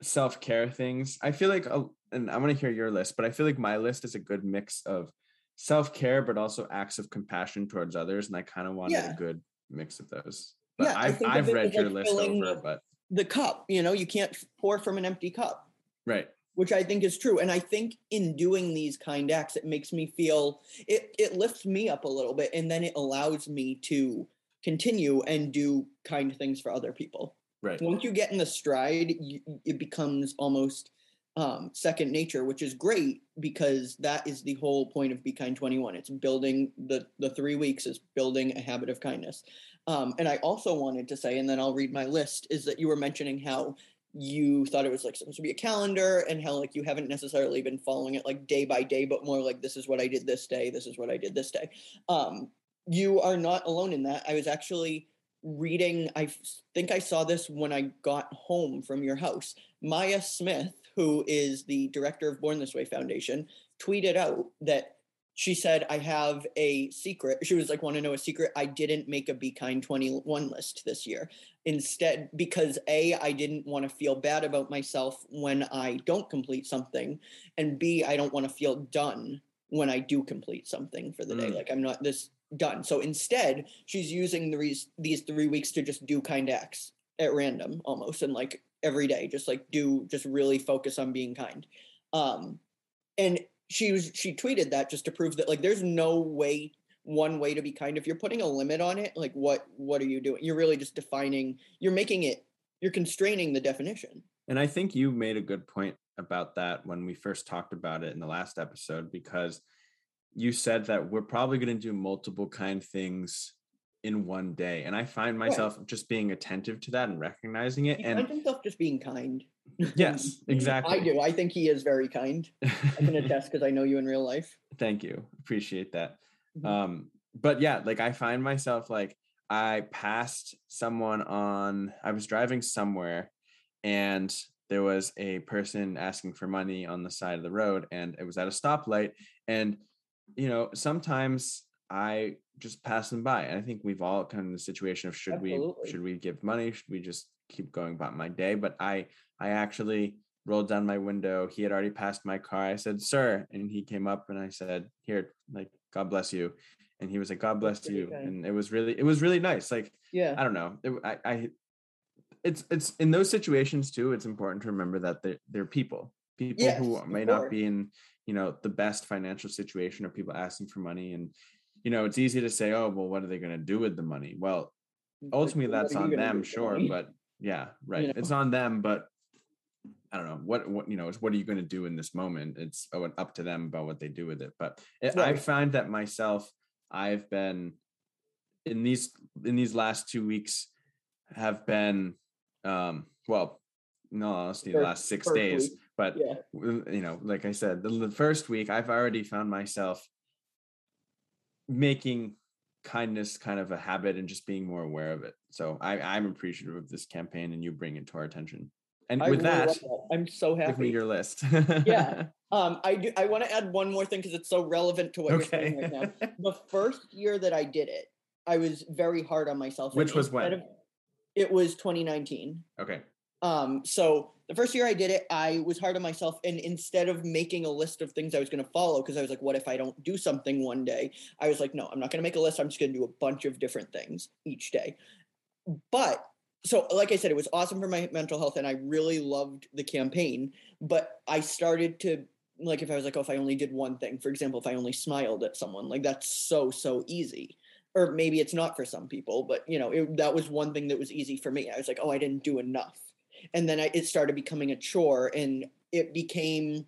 self-care things. I feel like, a, and I want to hear your list, but I feel like my list is a good mix of self-care but also acts of compassion towards others, and I kind of wanted yeah. a good mix of those. But yeah, I've, I've read your like list over the, but the cup, you know, you can't pour from an empty cup, right? Which I think is true. And I think in doing these kind acts, it makes me feel it it lifts me up a little bit, and then it allows me to continue and do kind things for other people. Right, once you get in the stride, you, it becomes almost Um, second nature, which is great, because that is the whole point of Be Kind twenty-one. It's building the the three weeks is building a habit of kindness. Um, and I also wanted to say, and then I'll read my list, is that you were mentioning how you thought it was like supposed to be a calendar and how like you haven't necessarily been following it like day by day, but more like this is what I did this day, this is what I did this day. Um, you are not alone in that. I was actually reading, I think I saw this when I got home from your house. Maya Smith, who is the director of Born This Way Foundation, tweeted out that she said, I have a secret. She was like, want to know a secret? I didn't make a Be Kind twenty-one list this year. Instead, because A, I didn't want to feel bad about myself when I don't complete something. And B, I don't want to feel done when I do complete something for the mm. day. Like I'm not this done. So instead, she's using the re- these three weeks to just do kind acts at random almost. And like, every day, just like do, just really focus on being kind. Um, and she was, she tweeted that just to prove that like, there's no way, one way to be kind. If you're putting a limit on it, like what, what are you doing? You're really just defining, you're making it, you're constraining the definition. And I think you made a good point about that when we first talked about it in the last episode, because you said that we're probably going to do multiple kind things in one day. And I find myself right. just being attentive to that and recognizing it. You and I find myself just being kind. Yes, exactly. I do. I think he is very kind. I can attest because I know you in real life. Thank you. Appreciate that. Mm-hmm. Um, but yeah, like I find myself like I passed someone on, I was driving somewhere and there was a person asking for money on the side of the road and it was at a stoplight. And, you know, sometimes I just pass them by. And I think we've all come in the situation of should Absolutely. we, should we give money? Should we just keep going about my day? But I, I actually rolled down my window. He had already passed my car. I said, "Sir," and he came up and I said, "Here, like, God bless you." And he was like, "God bless you." Kind. And it was really, it was really nice. Like, yeah, I don't know. It, I, I, it's, it's in those situations too. It's important to remember that they're, they're people, people yes, who may not be in, you know, the best financial situation or people asking for money. And, you know, it's easy to say, "Oh, well, what are they going to do with the money?" Well, ultimately that's on them. Sure. But yeah, right. You know? It's on them, but I don't know what, what, you know, it's, what are you going to do in this moment? It's oh, up to them about what they do with it. But it, right. I find that myself, I've been in these, in these last two weeks have been, um, well, no, honestly, the last six days, week. But yeah. you know, like I said, the, the first week I've already found myself making kindness kind of a habit and just being more aware of it. So I, I'm appreciative of this campaign and you bring it to our attention. And I with really that, that, I'm so happy. Give me your list. yeah. Um, I do. I want to add one more thing because it's so relevant to what okay. you're saying right now. The first year that I did it, I was very hard on myself. Which was when? Of, it was twenty nineteen. Okay. Um. So the first year I did it, I was hard on myself. And instead of making a list of things I was going to follow, because I was like, what if I don't do something one day? I was like, no, I'm not going to make a list. I'm just going to do a bunch of different things each day. But so like I said, it was awesome for my mental health and I really loved the campaign, but I started to like, if I was like, oh, if I only did one thing, for example, if I only smiled at someone, like that's so, so easy. Or maybe it's not for some people, but you know, it, that was one thing that was easy for me. I was like, oh, I didn't do enough. And then I, it started becoming a chore and it became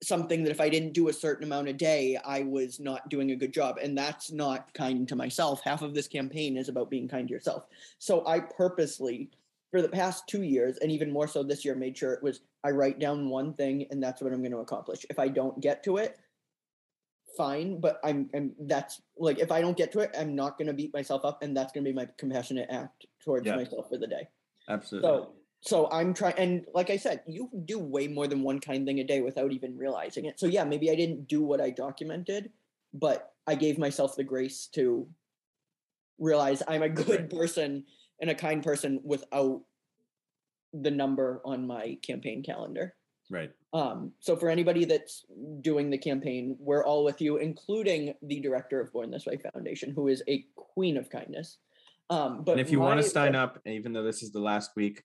something that if I didn't do a certain amount a day, I was not doing a good job. And that's not kind to myself. Half of this campaign is about being kind to yourself. So I purposely, for the past two years, and even more so this year, made sure it was, I write down one thing and that's what I'm going to accomplish. If I don't get to it, fine. But I'm, I'm that's like, if I don't get to it, I'm not going to beat myself up. And that's going to be my compassionate act towards yeah. myself for the day. Absolutely. So, So I'm trying, and like I said, you do way more than one kind thing a day without even realizing it. So yeah, maybe I didn't do what I documented, but I gave myself the grace to realize I'm a good person and a kind person without the number on my campaign calendar. Right. Um, so for anybody that's doing the campaign, we're all with you, including the director of Born This Way Foundation, who is a queen of kindness. Um, but and if you my, want to sign up, even though this is the last week,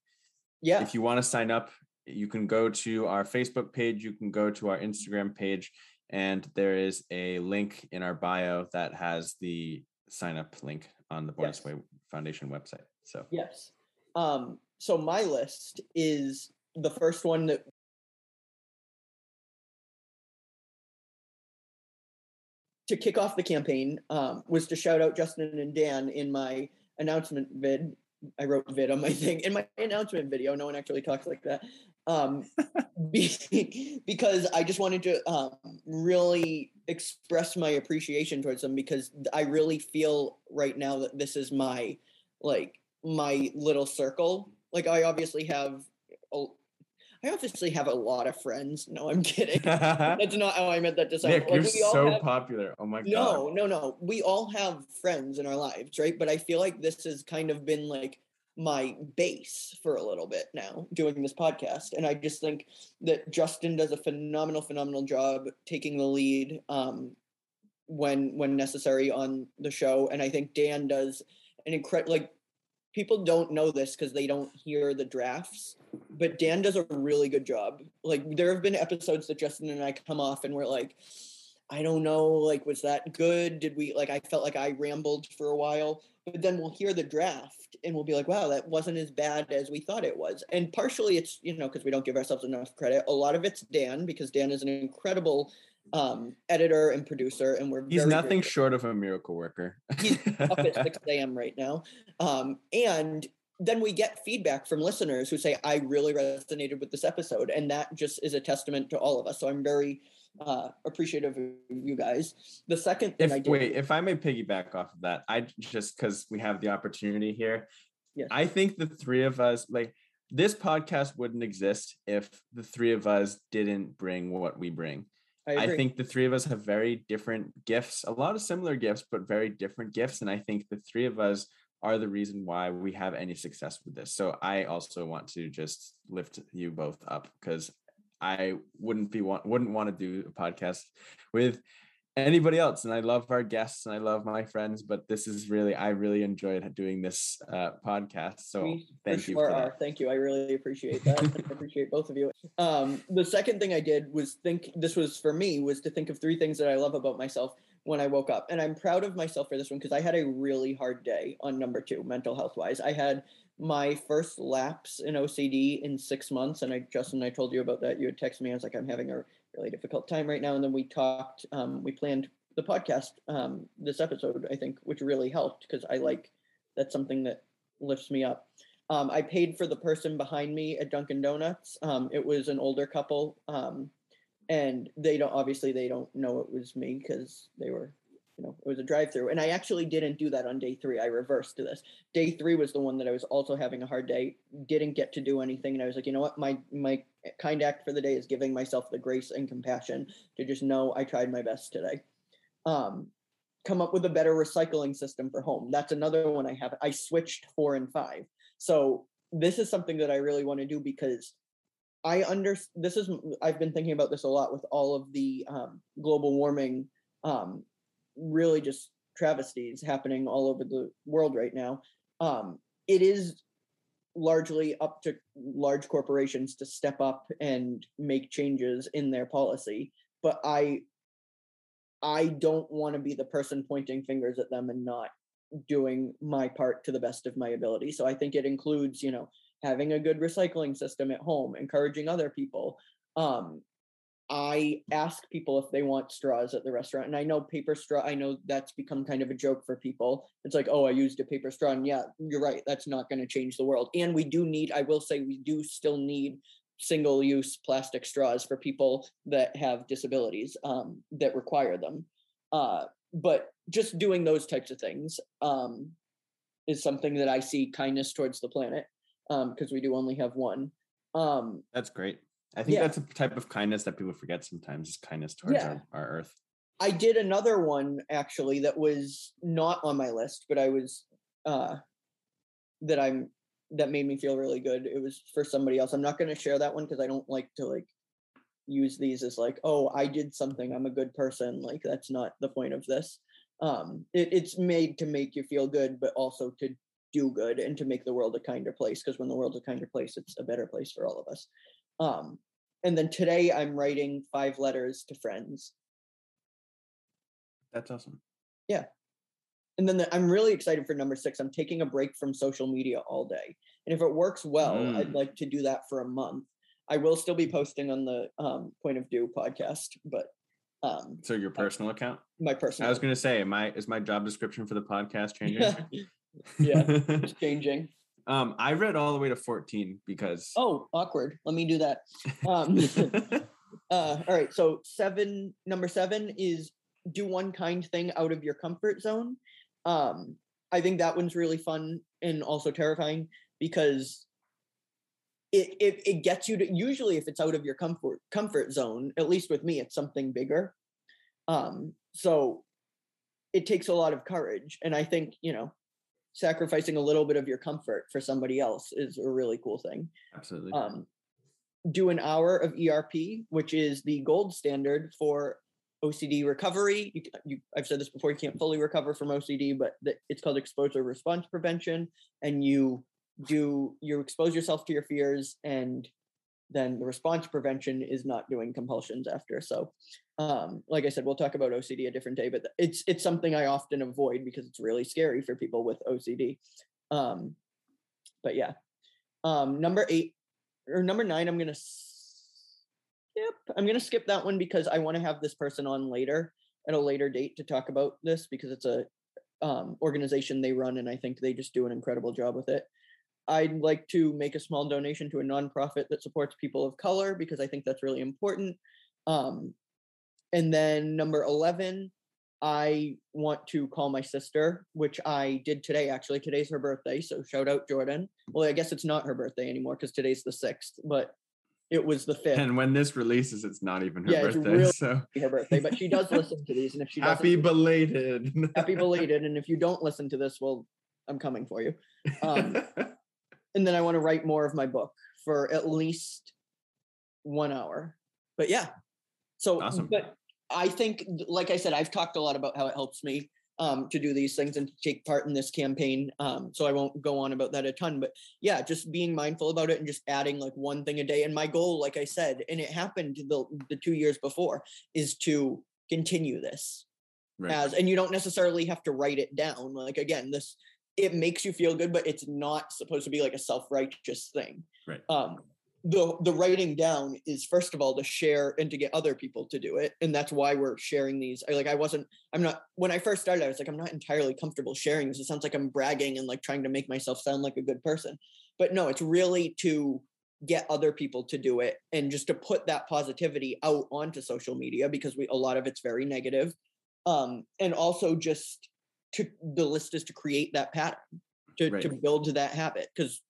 yeah. if you want to sign up, you can go to our Facebook page. You can go to our Instagram page. And there is a link in our bio that has the sign up link on the Born This Way Foundation website. So, yes. Um, so my list is the first one that to kick off the campaign um, was to shout out Justin and Dan in my announcement vid. I wrote vid on my thing in my announcement video. No one actually talks like that. Um, because I just wanted to um, really express my appreciation towards them because I really feel right now that this is my, like my little circle. Like I obviously have, a, I obviously have a lot of friends. No, I'm kidding. That's not how I meant that to sound. Nick, like, you're so have, popular. Oh my God. No, no, no. We all have friends in our lives, right? But I feel like this has kind of been like my base for a little bit now doing this podcast. And I just think that Justin does a phenomenal, phenomenal job taking the lead um, when, when necessary on the show. And I think Dan does an incredible, like, people don't know this because they don't hear the drafts, but Dan does a really good job. Like there have been episodes that Justin and I come off and we're like, I don't know, like, was that good? Did we, like, I felt like I rambled for a while, but then we'll hear the draft and we'll be like, wow, that wasn't as bad as we thought it was. And partially it's, you know, because we don't give ourselves enough credit. A lot of it's Dan, because Dan is an incredible um, editor and producer. And we're He's nothing grateful. Short of a miracle worker. He's up at six a.m. right now. Um, and then we get feedback from listeners who say, I really resonated with this episode. And that just is a testament to all of us. So I'm very uh, appreciative of you guys. The second thing if, I did... Wait, if I may piggyback off of that, I just, because we have the opportunity here, yes. I think the three of us, like, this podcast wouldn't exist if the three of us didn't bring what we bring. I, I think the three of us have very different gifts, a lot of similar gifts, but very different gifts. And I think the three of us are the reason why we have any success with this. So I also want to just lift you both up, because I wouldn't be want, wouldn't want to do a podcast with anybody else. And I love our guests and I love my friends, but this is really, I really enjoyed doing this uh, podcast. So we thank you. Sure for that. Are. Thank you. I really appreciate that. I appreciate both of you. Um, the second thing I did was think, this was for me, was to think of three things that I love about myself when I woke up. And I'm proud of myself for this one, because I had a really hard day on number two, mental health wise. I had my first lapse in O C D in six months. And I, Justin, I told you about that. You had texted me. I was like, I'm having a really difficult time right now. And then we talked, um, we planned the podcast, um, this episode, I think, which really helped, because I like, that's something that lifts me up. Um, I paid for the person behind me at Dunkin' Donuts. Um, it was an older couple, um, and they don't, obviously they don't know it was me, because they were, you know, it was a drive-through. And I actually didn't do that on day three. I reversed to this. Day three was the one that I was also having a hard day, didn't get to do anything. And I was like, you know what, my, my kind act for the day is giving myself the grace and compassion to just know I tried my best today. Um, come up with a better recycling system for home. That's another one I have. I switched four and five. So this is something that I really want to do, because I under, this is, I've been thinking about this a lot with all of the um, global warming, um, really just travesties happening all over the world right now. Um, it is largely up to large corporations to step up and make changes in their policy. But I, I don't want to be the person pointing fingers at them and not doing my part to the best of my ability. So I think it includes, you know, having a good recycling system at home, encouraging other people. Um, I ask people if they want straws at the restaurant. And I know paper straw, I know that's become kind of a joke for people. It's like, oh, I used a paper straw. And yeah, you're right. That's not going to change the world. And we do need, I will say, we do still need single-use plastic straws for people that have disabilities um, that require them. Uh, but just doing those types of things um, is something that I see kindness towards the planet. Um, cause we do only have one. Um, that's great. I think yeah. that's a type of kindness that people forget sometimes, is kindness towards yeah. our, our earth. I did another one actually that was not on my list, but I was, uh, that I'm, that made me feel really good. It was for somebody else. I'm not going to share that one, cause I don't like to like use these as like, oh, I did something, I'm a good person. Like, that's not the point of this. Um, it, it's made to make you feel good, but also to do good and to make the world a kinder place. Because when the world's a kinder place, it's a better place for all of us. Um, and then today I'm writing five letters to friends. That's awesome. Yeah. And then the, I'm really excited for number six. I'm taking a break from social media all day. And if it works well, mm. I'd like to do that for a month. I will still be posting on the um, Point of View podcast, but Um, so your personal I, account? My personal. I was going to say, my is my job description for the podcast changing? Yeah, it's changing. Um, I read all the way to fourteen because. Oh, awkward. Let me do that. Um, uh, all right. So seven, number seven is do one kind thing out of your comfort zone. Um, I think that one's really fun and also terrifying, because it, it, it gets you to, usually if it's out of your comfort comfort zone, at least with me, it's something bigger. Um, so it takes a lot of courage. And I think, you know, sacrificing a little bit of your comfort for somebody else is a really cool thing. Absolutely. Um, do an hour of E R P, which is the gold standard for O C D recovery. You, you, I've said this before, you can't fully recover from O C D, but the, it's called exposure response prevention. And you do, you expose yourself to your fears and then the response prevention is not doing compulsions after. So um, like I said, we'll talk about O C D a different day, but it's it's something I often avoid because it's really scary for people with O C D. Um, but yeah, um, number eight or number nine, I'm going to skip. I'm going to skip that one because I want to have this person on later at a later date to talk about this because it's a um, organization they run. And I think they just do an incredible job with it. I'd like to make a small donation to a nonprofit that supports people of color because I think that's really important. Um, and then number eleven, I want to call my sister, which I did today. Actually, today's her birthday. So shout out Jordan. Well, I guess it's not her birthday anymore because today's the sixth, but it was the fifth. And when this releases, it's not even her yeah, birthday. It's really so. Her birthday, but she does listen to these. And if she doesn't, happy belated. happy belated. And if you don't listen to this, well, I'm coming for you. Um, and then I want to write more of my book for at least one hour. But yeah. So awesome. But I think, like I said, I've talked a lot about how it helps me um, to do these things and to take part in this campaign. Um, so I won't go on about that a ton, but yeah, just being mindful about it and just adding like one thing a day. And my goal, like I said, and it happened the, the two years before, is to continue this. Right. As, and you don't necessarily have to write it down. Like, again, this, it makes you feel good, but it's not supposed to be like a self-righteous thing. Right. Um, the, the writing down is, first of all, to share and to get other people to do it. And that's why we're sharing these. I, like, I wasn't, I'm not, when I first started, I was like, I'm not entirely comfortable sharing this. It sounds like I'm bragging and like trying to make myself sound like a good person, but no, it's really to get other people to do it and just to put that positivity out onto social media because we, a lot of it's very negative. Um, and also just, To, the list is to create that pattern, to, right. to build that habit, because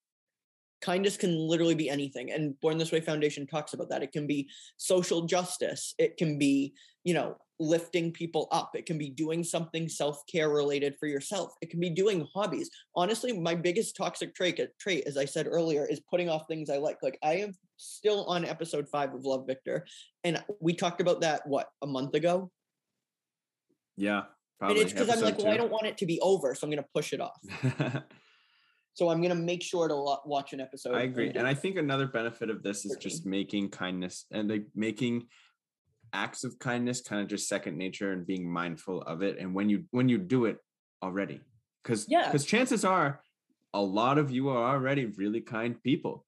kindness can literally be anything. And Born This Way Foundation talks about that. It can be social justice. It can be, you know, lifting people up. It can be doing something self-care related for yourself. It can be doing hobbies. Honestly, my biggest toxic trait, trait, as I said earlier, is putting off things I like. Like I am still on episode five of Love, Victor. And we talked about that, what, a month ago? Yeah. Probably. And it's because I'm like, well, two. I don't want it to be over, so I'm going to push it off. So I'm going to make sure to lo- watch an episode. I agree. And I think another benefit of this is just making kindness and like making acts of kindness kind of just second nature and being mindful of it. And when you, when you do it already, because yeah. because chances are a lot of you are already really kind people.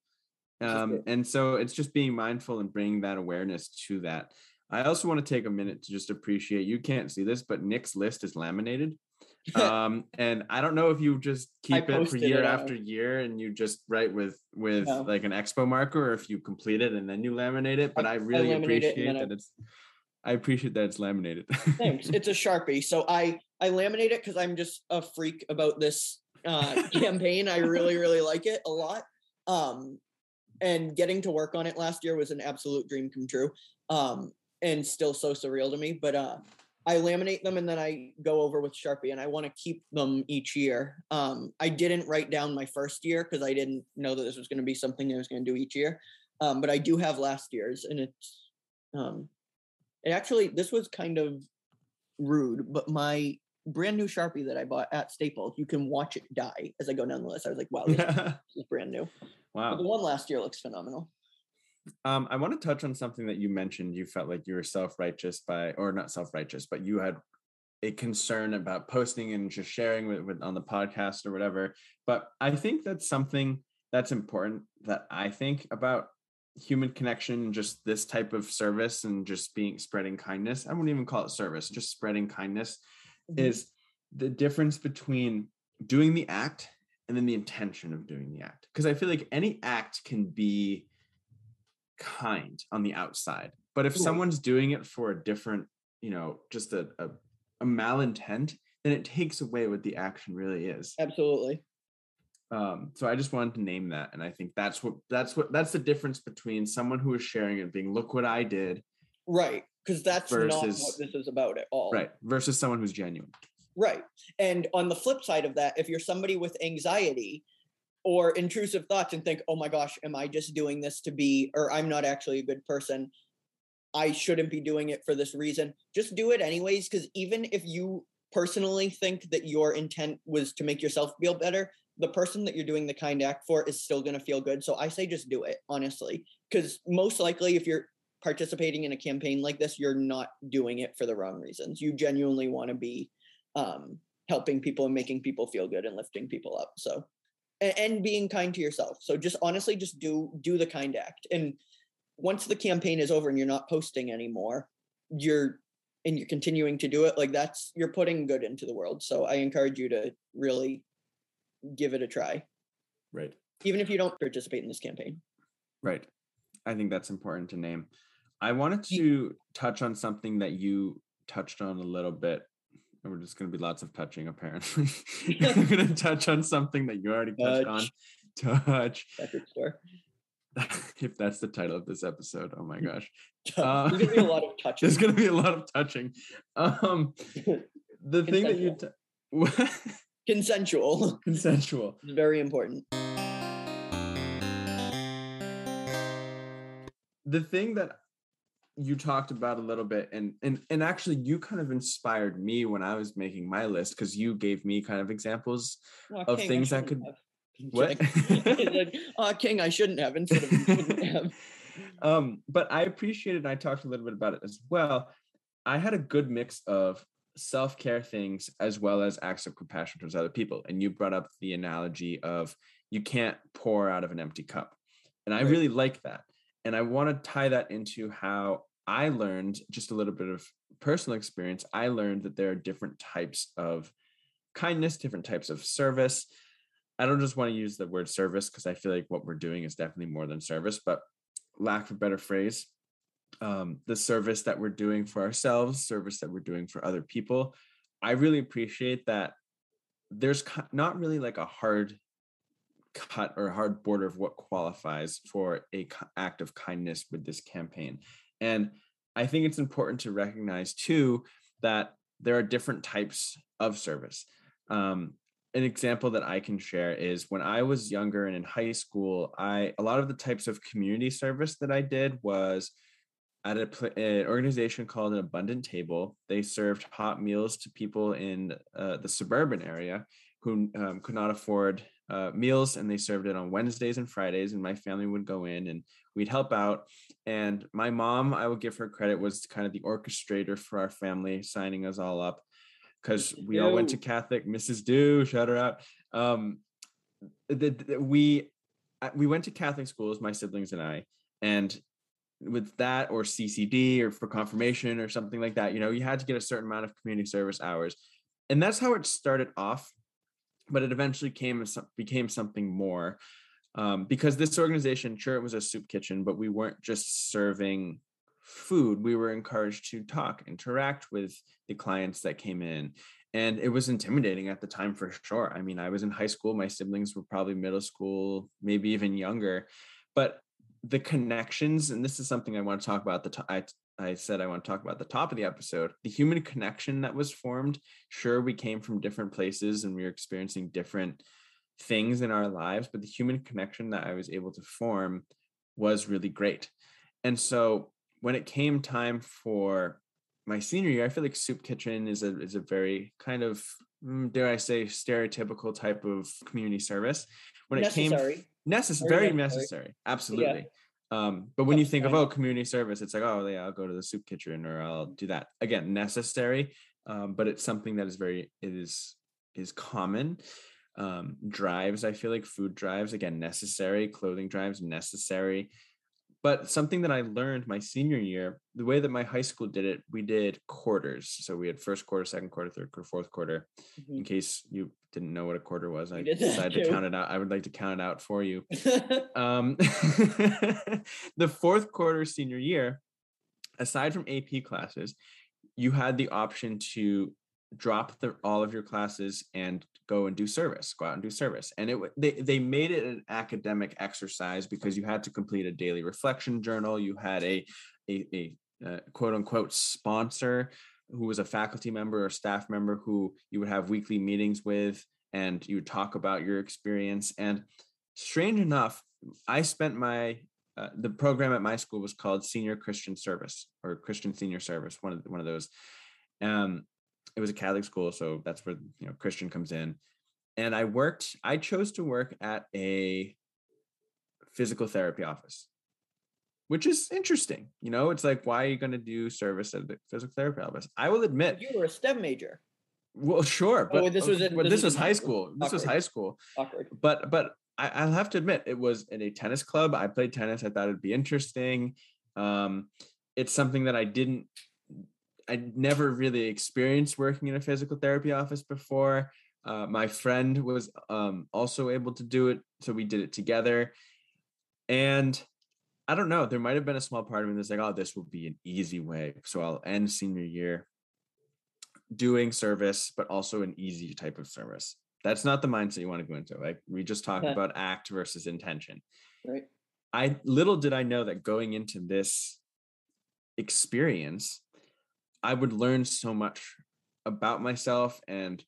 Um, and so it's just being mindful and bringing that awareness to that. I also want to take a minute to just appreciate, you can't see this, but Nick's list is laminated. Um, and I don't know if you just keep it for year it after year and you just write with, with no. like an expo marker, or if you complete it and then you laminate it. But I, I really I appreciate it that I... it's, I appreciate that it's laminated. Thanks. It's a Sharpie. So I, I laminate it because I'm just a freak about this uh, campaign. I really, really like it a lot. Um, and getting to work on it last year was an absolute dream come true. Um, And still so surreal to me, but uh, I laminate them and then I go over with Sharpie and I want to keep them each year. Um, I didn't write down my first year because I didn't know that this was going to be something I was going to do each year. Um, but I do have last year's, and it's um, it actually, this was kind of rude, but my brand new Sharpie that I bought at Staples, you can watch it die as I go down the list. I was like, wow, this is brand new. Wow. But the one last year looks phenomenal. Um, I want to touch on something that you mentioned. You felt like you were self-righteous by, or not self-righteous, but you had a concern about posting and just sharing with, with on the podcast or whatever. But I think that's something that's important that I think about human connection, just this type of service and just being, spreading kindness. I wouldn't even call it service, just spreading kindness mm-hmm. is the difference between doing the act and then the intention of doing the act. Because I feel like any act can be kind on the outside, but if someone's doing it for a different, you know, just a, a a malintent, then it takes away what the action really is. Absolutely. Um, so I just wanted to name that, and I think that's what that's what that's the difference between someone who is sharing and being, look what I did, right? Because that's versus, not what this is about at all, right? Versus someone who's genuine, right? And on the flip side of that, if you're somebody with anxiety or intrusive thoughts and think, oh my gosh, am I just doing this to be, or I'm not actually a good person, I shouldn't be doing it for this reason, just do it anyways. Because even if you personally think that your intent was to make yourself feel better, the person that you're doing the kind act for is still going to feel good. So I say, just do it, honestly. because most likely if you're participating in a campaign like this, you're not doing it for the wrong reasons. You genuinely want to be um, helping people and making people feel good and lifting people up. So, and, and being kind to yourself. So just honestly, just do, do the kind act. And once the campaign is over and you're not posting anymore, you're, and you're continuing to do it, like that's, you're putting good into the world. So I encourage you to really give it a try. Right. Even if you don't participate in this campaign. Right. I think that's important to name. I wanted to touch on something that you touched on a little bit. And we're just going to be lots of touching, apparently. I'm going to touch on something that you already touched on. Touch. If that's the title of this episode, oh my gosh. Uh, there's going to be a lot of touching. There's going to be a lot of touching. Um, the thing that you... T- Consensual. Consensual. It's very important. The thing that you talked about a little bit, and and and actually you kind of inspired me when I was making my list, because you gave me kind of examples well, of King, things I, I could... Have. What? Like, oh, King, I shouldn't have instead of shouldn't have. Um, but I appreciated, and I talked a little bit about it as well. I had a good mix of self-care things as well as acts of compassion towards other people. And you brought up the analogy of you can't pour out of an empty cup. And I right. really like that. And I want to tie that into how I learned just a little bit of personal experience. I learned that there are different types of kindness, different types of service. I don't just want to use the word service because I feel like what we're doing is definitely more than service, but lack of a better phrase, um, the service that we're doing for ourselves, service that we're doing for other people. I really appreciate that there's not really like a hard cut or hard border of what qualifies for a act of kindness with this campaign. And I think it's important to recognize too, that there are different types of service. Um, An example that I can share is when I was younger and in high school, I a lot of the types of community service that I did was at a, an organization called An Abundant Table. They served hot meals to people in uh, the suburban area who um, could not afford uh, meals, and they served it on Wednesdays and Fridays, and my family would go in and we'd help out. And my mom, I will give her credit, was kind of the orchestrator for our family, signing us all up. Because we all went to Catholic, Missus Do, shout her out. Um, the, the, we we went to Catholic schools, my siblings and I, and with that or C C D or for confirmation or something like that, you know, you had to get a certain amount of community service hours, and that's how it started off. But it eventually came became something more um, because this organization, sure, it was a soup kitchen, but we weren't just serving food. We were encouraged to talk, interact with the clients that came in. And it was intimidating at the time for sure. I mean, I was in high school, my siblings were probably middle school, maybe even younger, but the connections, and this is something I want to talk about. The to- I, I said, I want to talk about the top of the episode, the human connection that was formed. Sure, we came from different places and we were experiencing different things in our lives, but the human connection that I was able to form was really great. And so when it came time for my senior year, I feel like soup kitchen is a is a very kind of, dare I say, stereotypical type of community service. When necessary. it came necessary, very necessary, absolutely. Yeah. Um, but when That's you think right. of oh, community service, it's like oh yeah, I'll go to the soup kitchen or I'll do that again. Necessary, um, but it's something that is very it is is common. Um, drives, I feel like food drives again necessary, clothing drives necessary. But something that I learned my senior year, the way that my high school did it, we did quarters. So we had first quarter, second quarter, third quarter, fourth quarter. Mm-hmm. In case you didn't know what a quarter was, I decided too. to count it out. I would like to count it out for you. um, the fourth quarter senior year, aside from A P classes, you had the option to drop the, all of your classes and go and do service, go out and do service. And it they they made it an academic exercise because you had to complete a daily reflection journal. You had a, a, a uh, quote unquote sponsor who was a faculty member or staff member who you would have weekly meetings with, and you would talk about your experience. And strange enough, I spent my, uh, the program at my school was called Senior Christian Service or Christian Senior Service, one of the, one of those. Um, It was a Catholic school, so that's where, you know, Christian comes in. And I worked, I chose to work at a physical therapy office. which is interesting. You know, it's like, why are you going to do service as a physical therapist? I will admit, you were a STEM major. Well, sure, but oh, this was in, well, this, this was high school. Awkward. This was high school. Awkward. But but I, I'll have to admit, it was in a tennis club. I played tennis. I thought it'd be interesting. Um, it's something that I didn't, I never really experienced working in a physical therapy office before. Uh, my friend was um, also able to do it, so we did it together. And I don't know, there might have been a small part of me that's like, oh, this will be an easy way. So I'll end senior year doing service, but also an easy type of service. That's not the mindset you want to go into. Like we just talked yeah. about act versus intention. Right. I little did I know that going into this experience, I would learn so much about myself and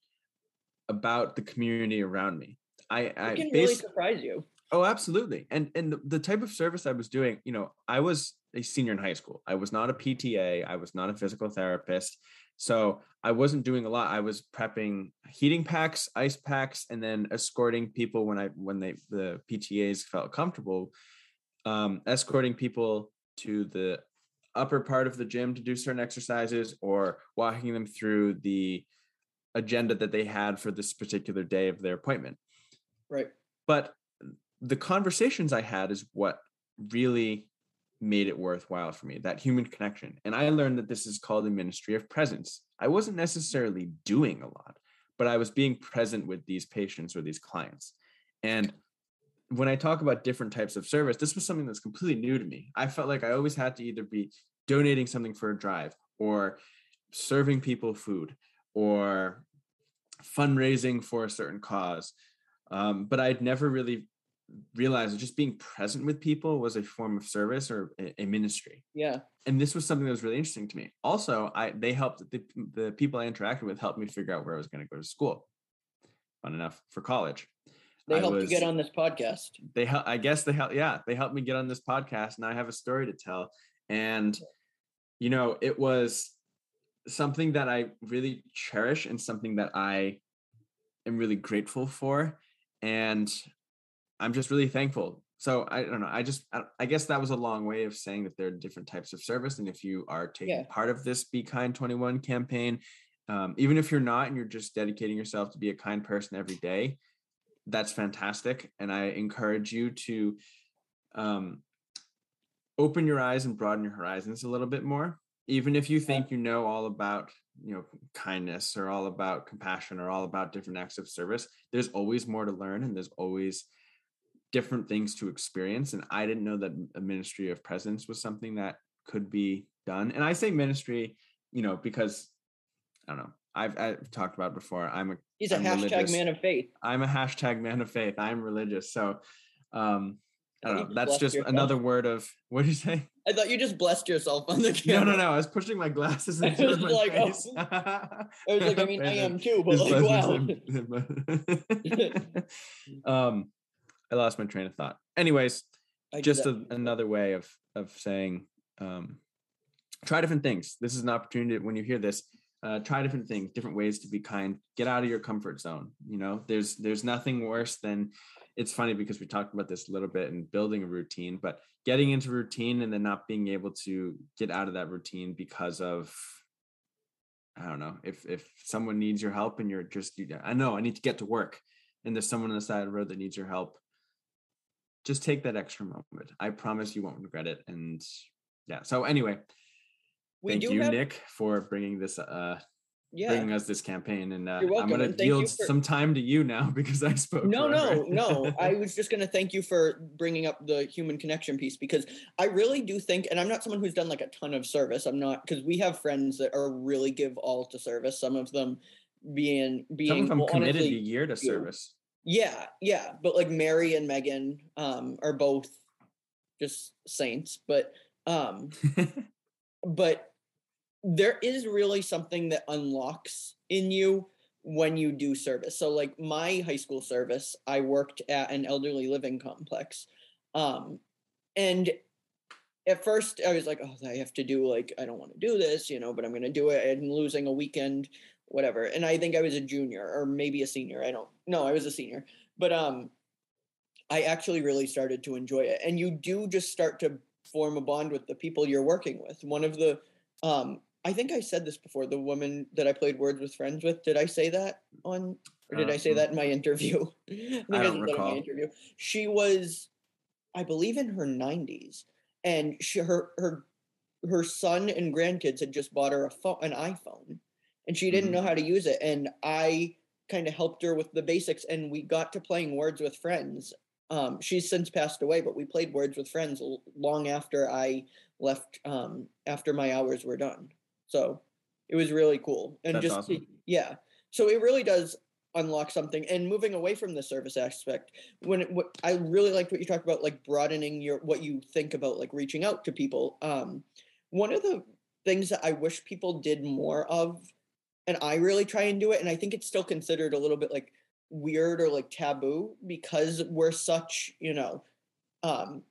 about the community around me. I, it I can really surprise you. Oh, absolutely. And and the, the type of service I was doing, you know, I was a senior in high school. I was not a P T A. I was not a physical therapist. So I wasn't doing a lot. I was prepping heating packs, ice packs, and then escorting people when I when they the P T As felt comfortable, um, escorting people to the upper part of the gym to do certain exercises or walking them through the agenda that they had for this particular day of their appointment. Right. But the conversations I had is what really made it worthwhile for me, that human connection. And I learned that this is called the ministry of presence. I wasn't necessarily doing a lot, but I was being present with these patients or these clients. And when I talk about different types of service, this was something that's completely new to me. I felt like I always had to either be donating something for a drive or serving people food or fundraising for a certain cause. Um, but I'd never really realized that just being present with people was a form of service or a ministry. Yeah. And this was something that was really interesting to me. Also, I they helped, the, the people I interacted with helped me figure out where I was going to go to school. Fun enough for college. They helped you get on this podcast. They helped, I guess they helped, yeah, they helped me get on this podcast and I have a story to tell. And, you know, it was something that I really cherish and something that I am really grateful for. And I'm just really thankful. So I don't know. I just, I, I guess that was a long way of saying that there are different types of service. And if you are taking yeah. part of this Be Kind twenty-one campaign, um, even if you're not, and you're just dedicating yourself to be a kind person every day, that's fantastic. And I encourage you to um, open your eyes and broaden your horizons a little bit more. Even if you think you know all about, you know, kindness or all about compassion or all about different acts of service, there's always more to learn and there's always different things to experience. And I didn't know that a ministry of presence was something that could be done. And I say ministry, you know, because I don't know, I've, I've talked about it before. I'm a, he's a I'm hashtag religious. man of faith. I'm a hashtag man of faith. I'm religious. So, um, I don't know. That's just yourself. Another word of, what did you say? I thought you just blessed yourself on the camera. No, no, no. I was pushing my glasses into I was my like, face. Oh. I was like, I mean, I am too, but just like, wow. um, I lost my train of thought. Anyways, just a, another way of of saying, um, try different things. This is an opportunity when you hear this. Uh, try different things, different ways to be kind. Get out of your comfort zone. You know, there's there's nothing worse than, it's funny because we talked about this a little bit in building a routine, but getting into routine and then not being able to get out of that routine because of, I don't know, if if someone needs your help and you're just, you, I know I need to get to work and there's someone on the side of the road that needs your help. Just take that extra moment. I promise you won't regret it. And yeah, so anyway, we thank you, have... Nick, for bringing this, uh, yeah. bringing us this campaign. And uh, I'm going to yield for... some time to you now because I spoke. No, forever. no, no. I was just going to thank you for bringing up the human connection piece because I really do think, and I'm not someone who's done like a ton of service. I'm not, because we have friends that are really give all to service. Some of them being, being some of them well, committed honestly, a year to you. service. Yeah. Yeah. But like Mary and Megan um, are both just saints, but, um, but there is really something that unlocks in you when you do service. So like my high school service, I worked at an elderly living complex. Um, and at first I was like, oh, I have to do like, I don't want to do this, you know, but I'm going to do it. And losing a weekend, whatever. And I think I was a junior or maybe a senior. I don't know. I was a senior, but um, I actually really started to enjoy it. And you do just start to form a bond with the people you're working with. One of the, um, I think I said this before, the woman that I played Words with Friends with, did I say that on, or did um, I say that in my interview? I think I don't I recall. That in my interview. She was, I believe, in her nineties, and she, her, her, her son and grandkids had just bought her a phone, an iPhone, and she didn't mm-hmm. know how to use it. And I kind of helped her with the basics, and we got to playing Words with Friends. Um, she's since passed away, but we played Words with Friends l- long after I left, um, after my hours were done. So it was really cool. And That's just, awesome. yeah. So it really does unlock something. And moving away from the service aspect, when it, what, I really liked what you talked about, like broadening your, what you think about, like reaching out to people. Um, one of the things that I wish people did more of, and I really try and do it, and I think it's still considered a little bit like weird or like taboo because we're such, you know, um,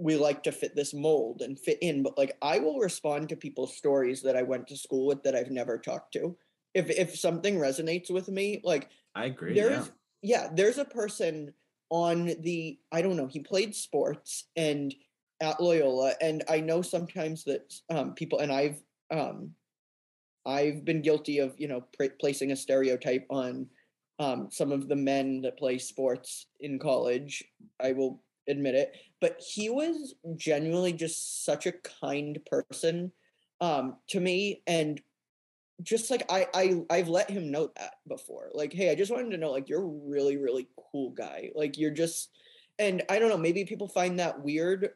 we like to fit this mold and fit in. But like, I will respond to people's stories that I went to school with that I've never talked to. If if something resonates with me, like I agree. There's yeah. yeah, there's a person on the, I don't know, he played sports and at Loyola, and I know sometimes that um, people, and I've um, I've been guilty of, you know, pr- placing a stereotype on um, some of the men that play sports in college. I will admit it. But he was genuinely just such a kind person um, to me. And just like, I, I, I've let him know that before. Like, hey, I just wanted to know, like, you're a really, really cool guy. Like, you're just, and I don't know, maybe people find that weird.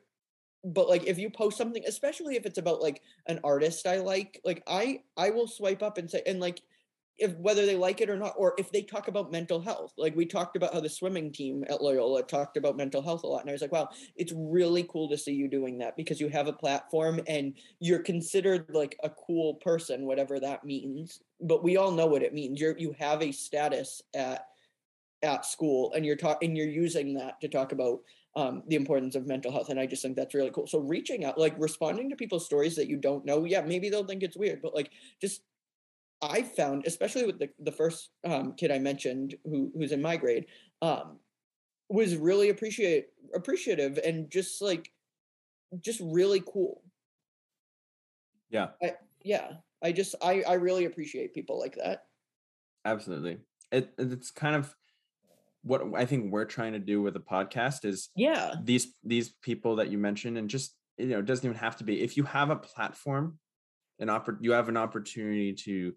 But like, if you post something, especially if it's about like an artist I like, like I, I will swipe up and say, and like, if whether they like it or not, or if they talk about mental health, like we talked about how the swimming team at Loyola talked about mental health a lot. And I was like, wow, it's really cool to see you doing that because you have a platform and you're considered like a cool person, whatever that means. But we all know what it means. You're, you have a status at, at school, and you're talking, and you're using that to talk about Um, the importance of mental health. And I just think that's really cool. So reaching out, like responding to people's stories that you don't know. Yeah, maybe they'll think it's weird, but like just I found, especially with the, the first um, kid I mentioned who who's in my grade, um, was really appreciate appreciative and just like, just really cool. Yeah. I, yeah. I just, I, I really appreciate people like that. Absolutely. It, it's kind of, what I think we're trying to do with the podcast is yeah. these, these people that you mentioned, and just, you know, it doesn't even have to be, if you have a platform, an oppor- you have an opportunity to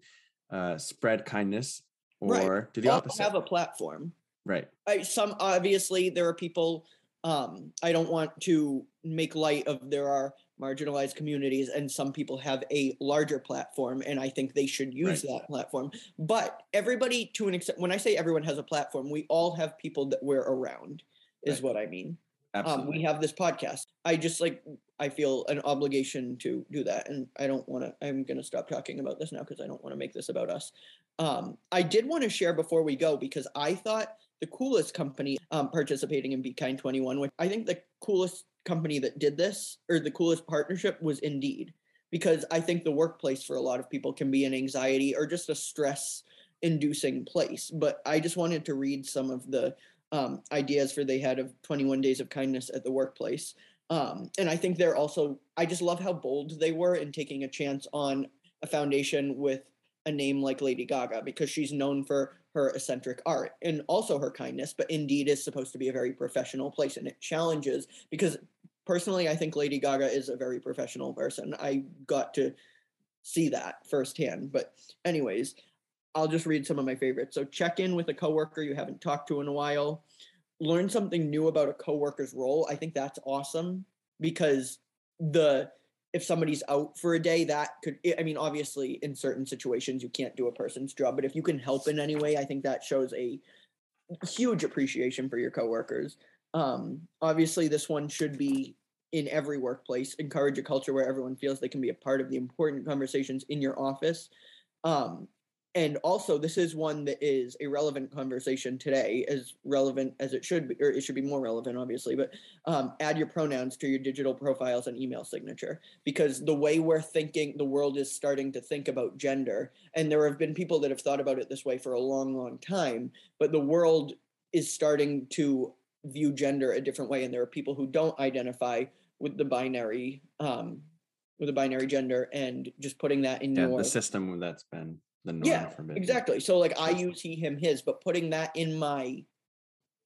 uh, spread kindness or right. do the well, opposite. Have a platform. Right. I, some, obviously there are people, um, I don't want to make light of, there are marginalized communities and some people have a larger platform, and I think they should use right. that platform. But everybody, to an extent, when I say everyone has a platform, we all have people that we're around is right. what I mean. Absolutely. Um, we have this podcast. I just like, I feel an obligation to do that. And I don't want to, I'm going to stop talking about this now because I don't want to make this about us. Um, I did want to share before we go, because I thought the coolest company um, participating in Be Kind twenty-one, which I think the coolest company that did this, or the coolest partnership, was Indeed, because I think the workplace for a lot of people can be an anxiety or just a stress inducing place. But I just wanted to read some of the um, ideas for they had of twenty-one days of kindness at the workplace. Um, and I think they're also, I just love how bold they were in taking a chance on a foundation with a name like Lady Gaga, because she's known for her eccentric art and also her kindness, but Indeed is supposed to be a very professional place, and it challenges, because personally, I think Lady Gaga is a very professional person. I got to see that firsthand. But anyways, I'll just read some of my favorites. So check in with a coworker you haven't talked to in a while. Learn something new about a coworker's role. I think that's awesome, because the if somebody's out for a day, that could, I mean, obviously in certain situations you can't do a person's job, but if you can help in any way, I think that shows a huge appreciation for your coworkers. Um, obviously, this one should be in every workplace. Encourage a culture where everyone feels they can be a part of the important conversations in your office. Um, and also, this is one that is a relevant conversation today, as relevant as it should be, or it should be more relevant, obviously, but um, add your pronouns to your digital profiles and email signature, because the way we're thinking, the world is starting to think about gender. And there have been people that have thought about it this way for a long, long time, but the world is starting to view gender a different way. And there are people who don't identify with the binary, um, with the binary gender, and just putting that in yeah, your the system that's been the norm. Yeah, for exactly. So like I use he, him, his, but putting that in my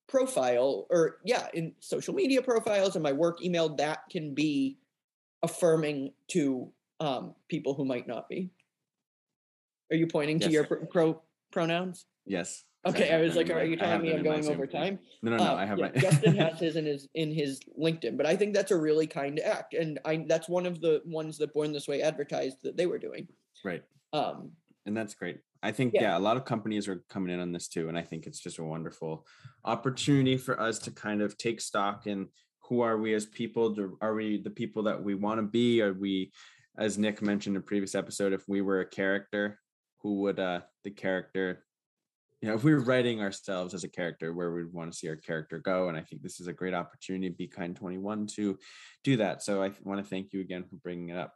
profile or yeah, in social media profiles and my work email, that can be affirming to um, people who might not be. Are you pointing yes. to your pro- pro- pronouns? Yes. Okay, I, I was like, are you telling me I'm going over time? No, no, no, um, I have yeah, my... Justin has his in his in his LinkedIn, but I think that's a really kind act, and I that's one of the ones that Born This Way advertised that they were doing. Right. Um, and that's great. I think, yeah. yeah, a lot of companies are coming in on this too, and I think it's just a wonderful opportunity for us to kind of take stock in who are we as people? Are we the people that we want to be? Are we, as Nick mentioned in a previous episode, if we were a character, who would uh, the character... You know, if we were writing ourselves as a character, where we'd want to see our character go. And I think this is a great opportunity, Be Kind twenty-one, to do that. So I want to thank you again for bringing it up.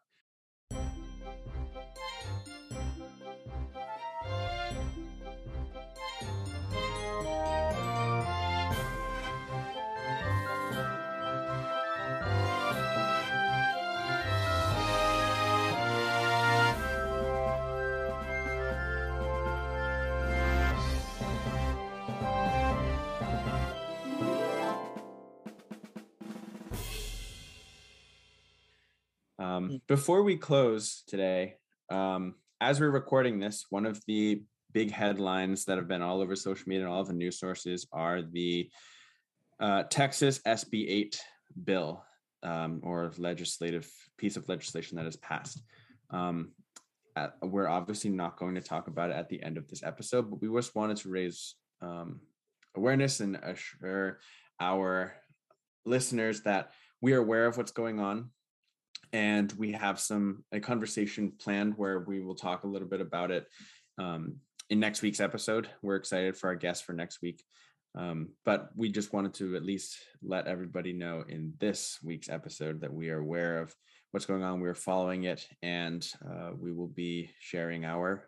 Um, before we close today, um, as we're recording this, one of the big headlines that have been all over social media and all of the news sources are the uh, Texas S B eight bill um, or legislative piece of legislation that has passed. Um, at, we're obviously not going to talk about it at the end of this episode, but we just wanted to raise um, awareness and assure our listeners that we are aware of what's going on. And we have some a conversation planned where we will talk a little bit about it um, in next week's episode. We're excited for our guest for next week. Um, but we just wanted to at least let everybody know in this week's episode that we are aware of what's going on. We're following it, and uh, we will be sharing our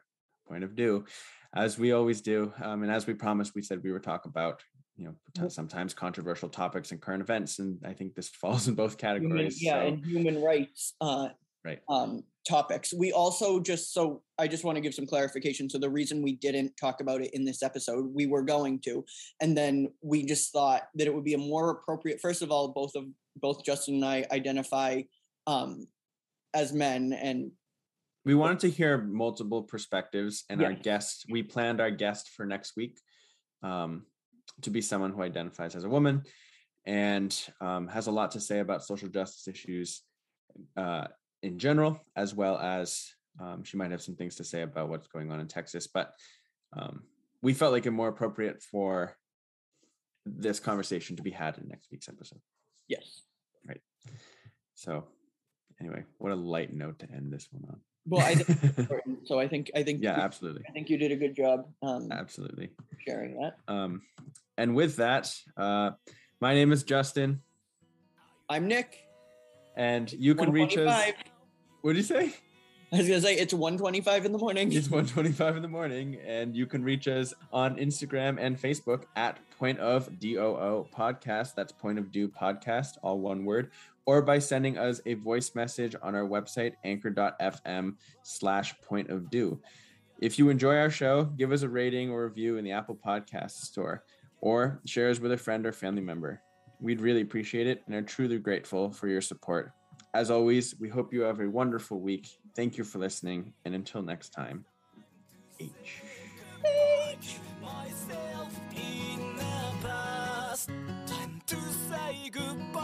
point of view as we always do. Um, and as we promised, we said we would talk about you know, sometimes controversial topics and current events. And I think this falls in both categories. Human, yeah, so. And human rights uh, right. um, topics. We also just, so I just want to give some clarification. So the reason we didn't talk about it in this episode, we were going to, and then we just thought that it would be a more appropriate, first of all, both of both Justin and I identify um, as men, and we wanted to hear multiple perspectives, and yeah. our guest, we planned our guest for next week. Um, to be someone who identifies as a woman and um, has a lot to say about social justice issues uh, in general, as well as um, she might have some things to say about what's going on in Texas. But um, we felt like it more appropriate for this conversation to be had in next week's episode. Yes. Right. So anyway, what a light note to end this one on. Well, I think it's important. So I think I think yeah, you, absolutely. I think you did a good job. Um, absolutely, sharing that. Um, and with that, uh, my name is Justin. I'm Nick, and you can reach us. What did you say? I was gonna say it's one twenty-five in the morning. It's one twenty-five in the morning, and you can reach us on Instagram and Facebook at Point of Doo Podcast. That's Point of Doo Podcast, all one word. Or by sending us a voice message on our website, anchor.fm slash point of doo. If you enjoy our show, give us a rating or review in the Apple Podcast store, or share us with a friend or family member. We'd really appreciate it and are truly grateful for your support. As always, we hope you have a wonderful week. Thank you for listening, and until next time, H. H. Myself in the past. Time to say goodbye.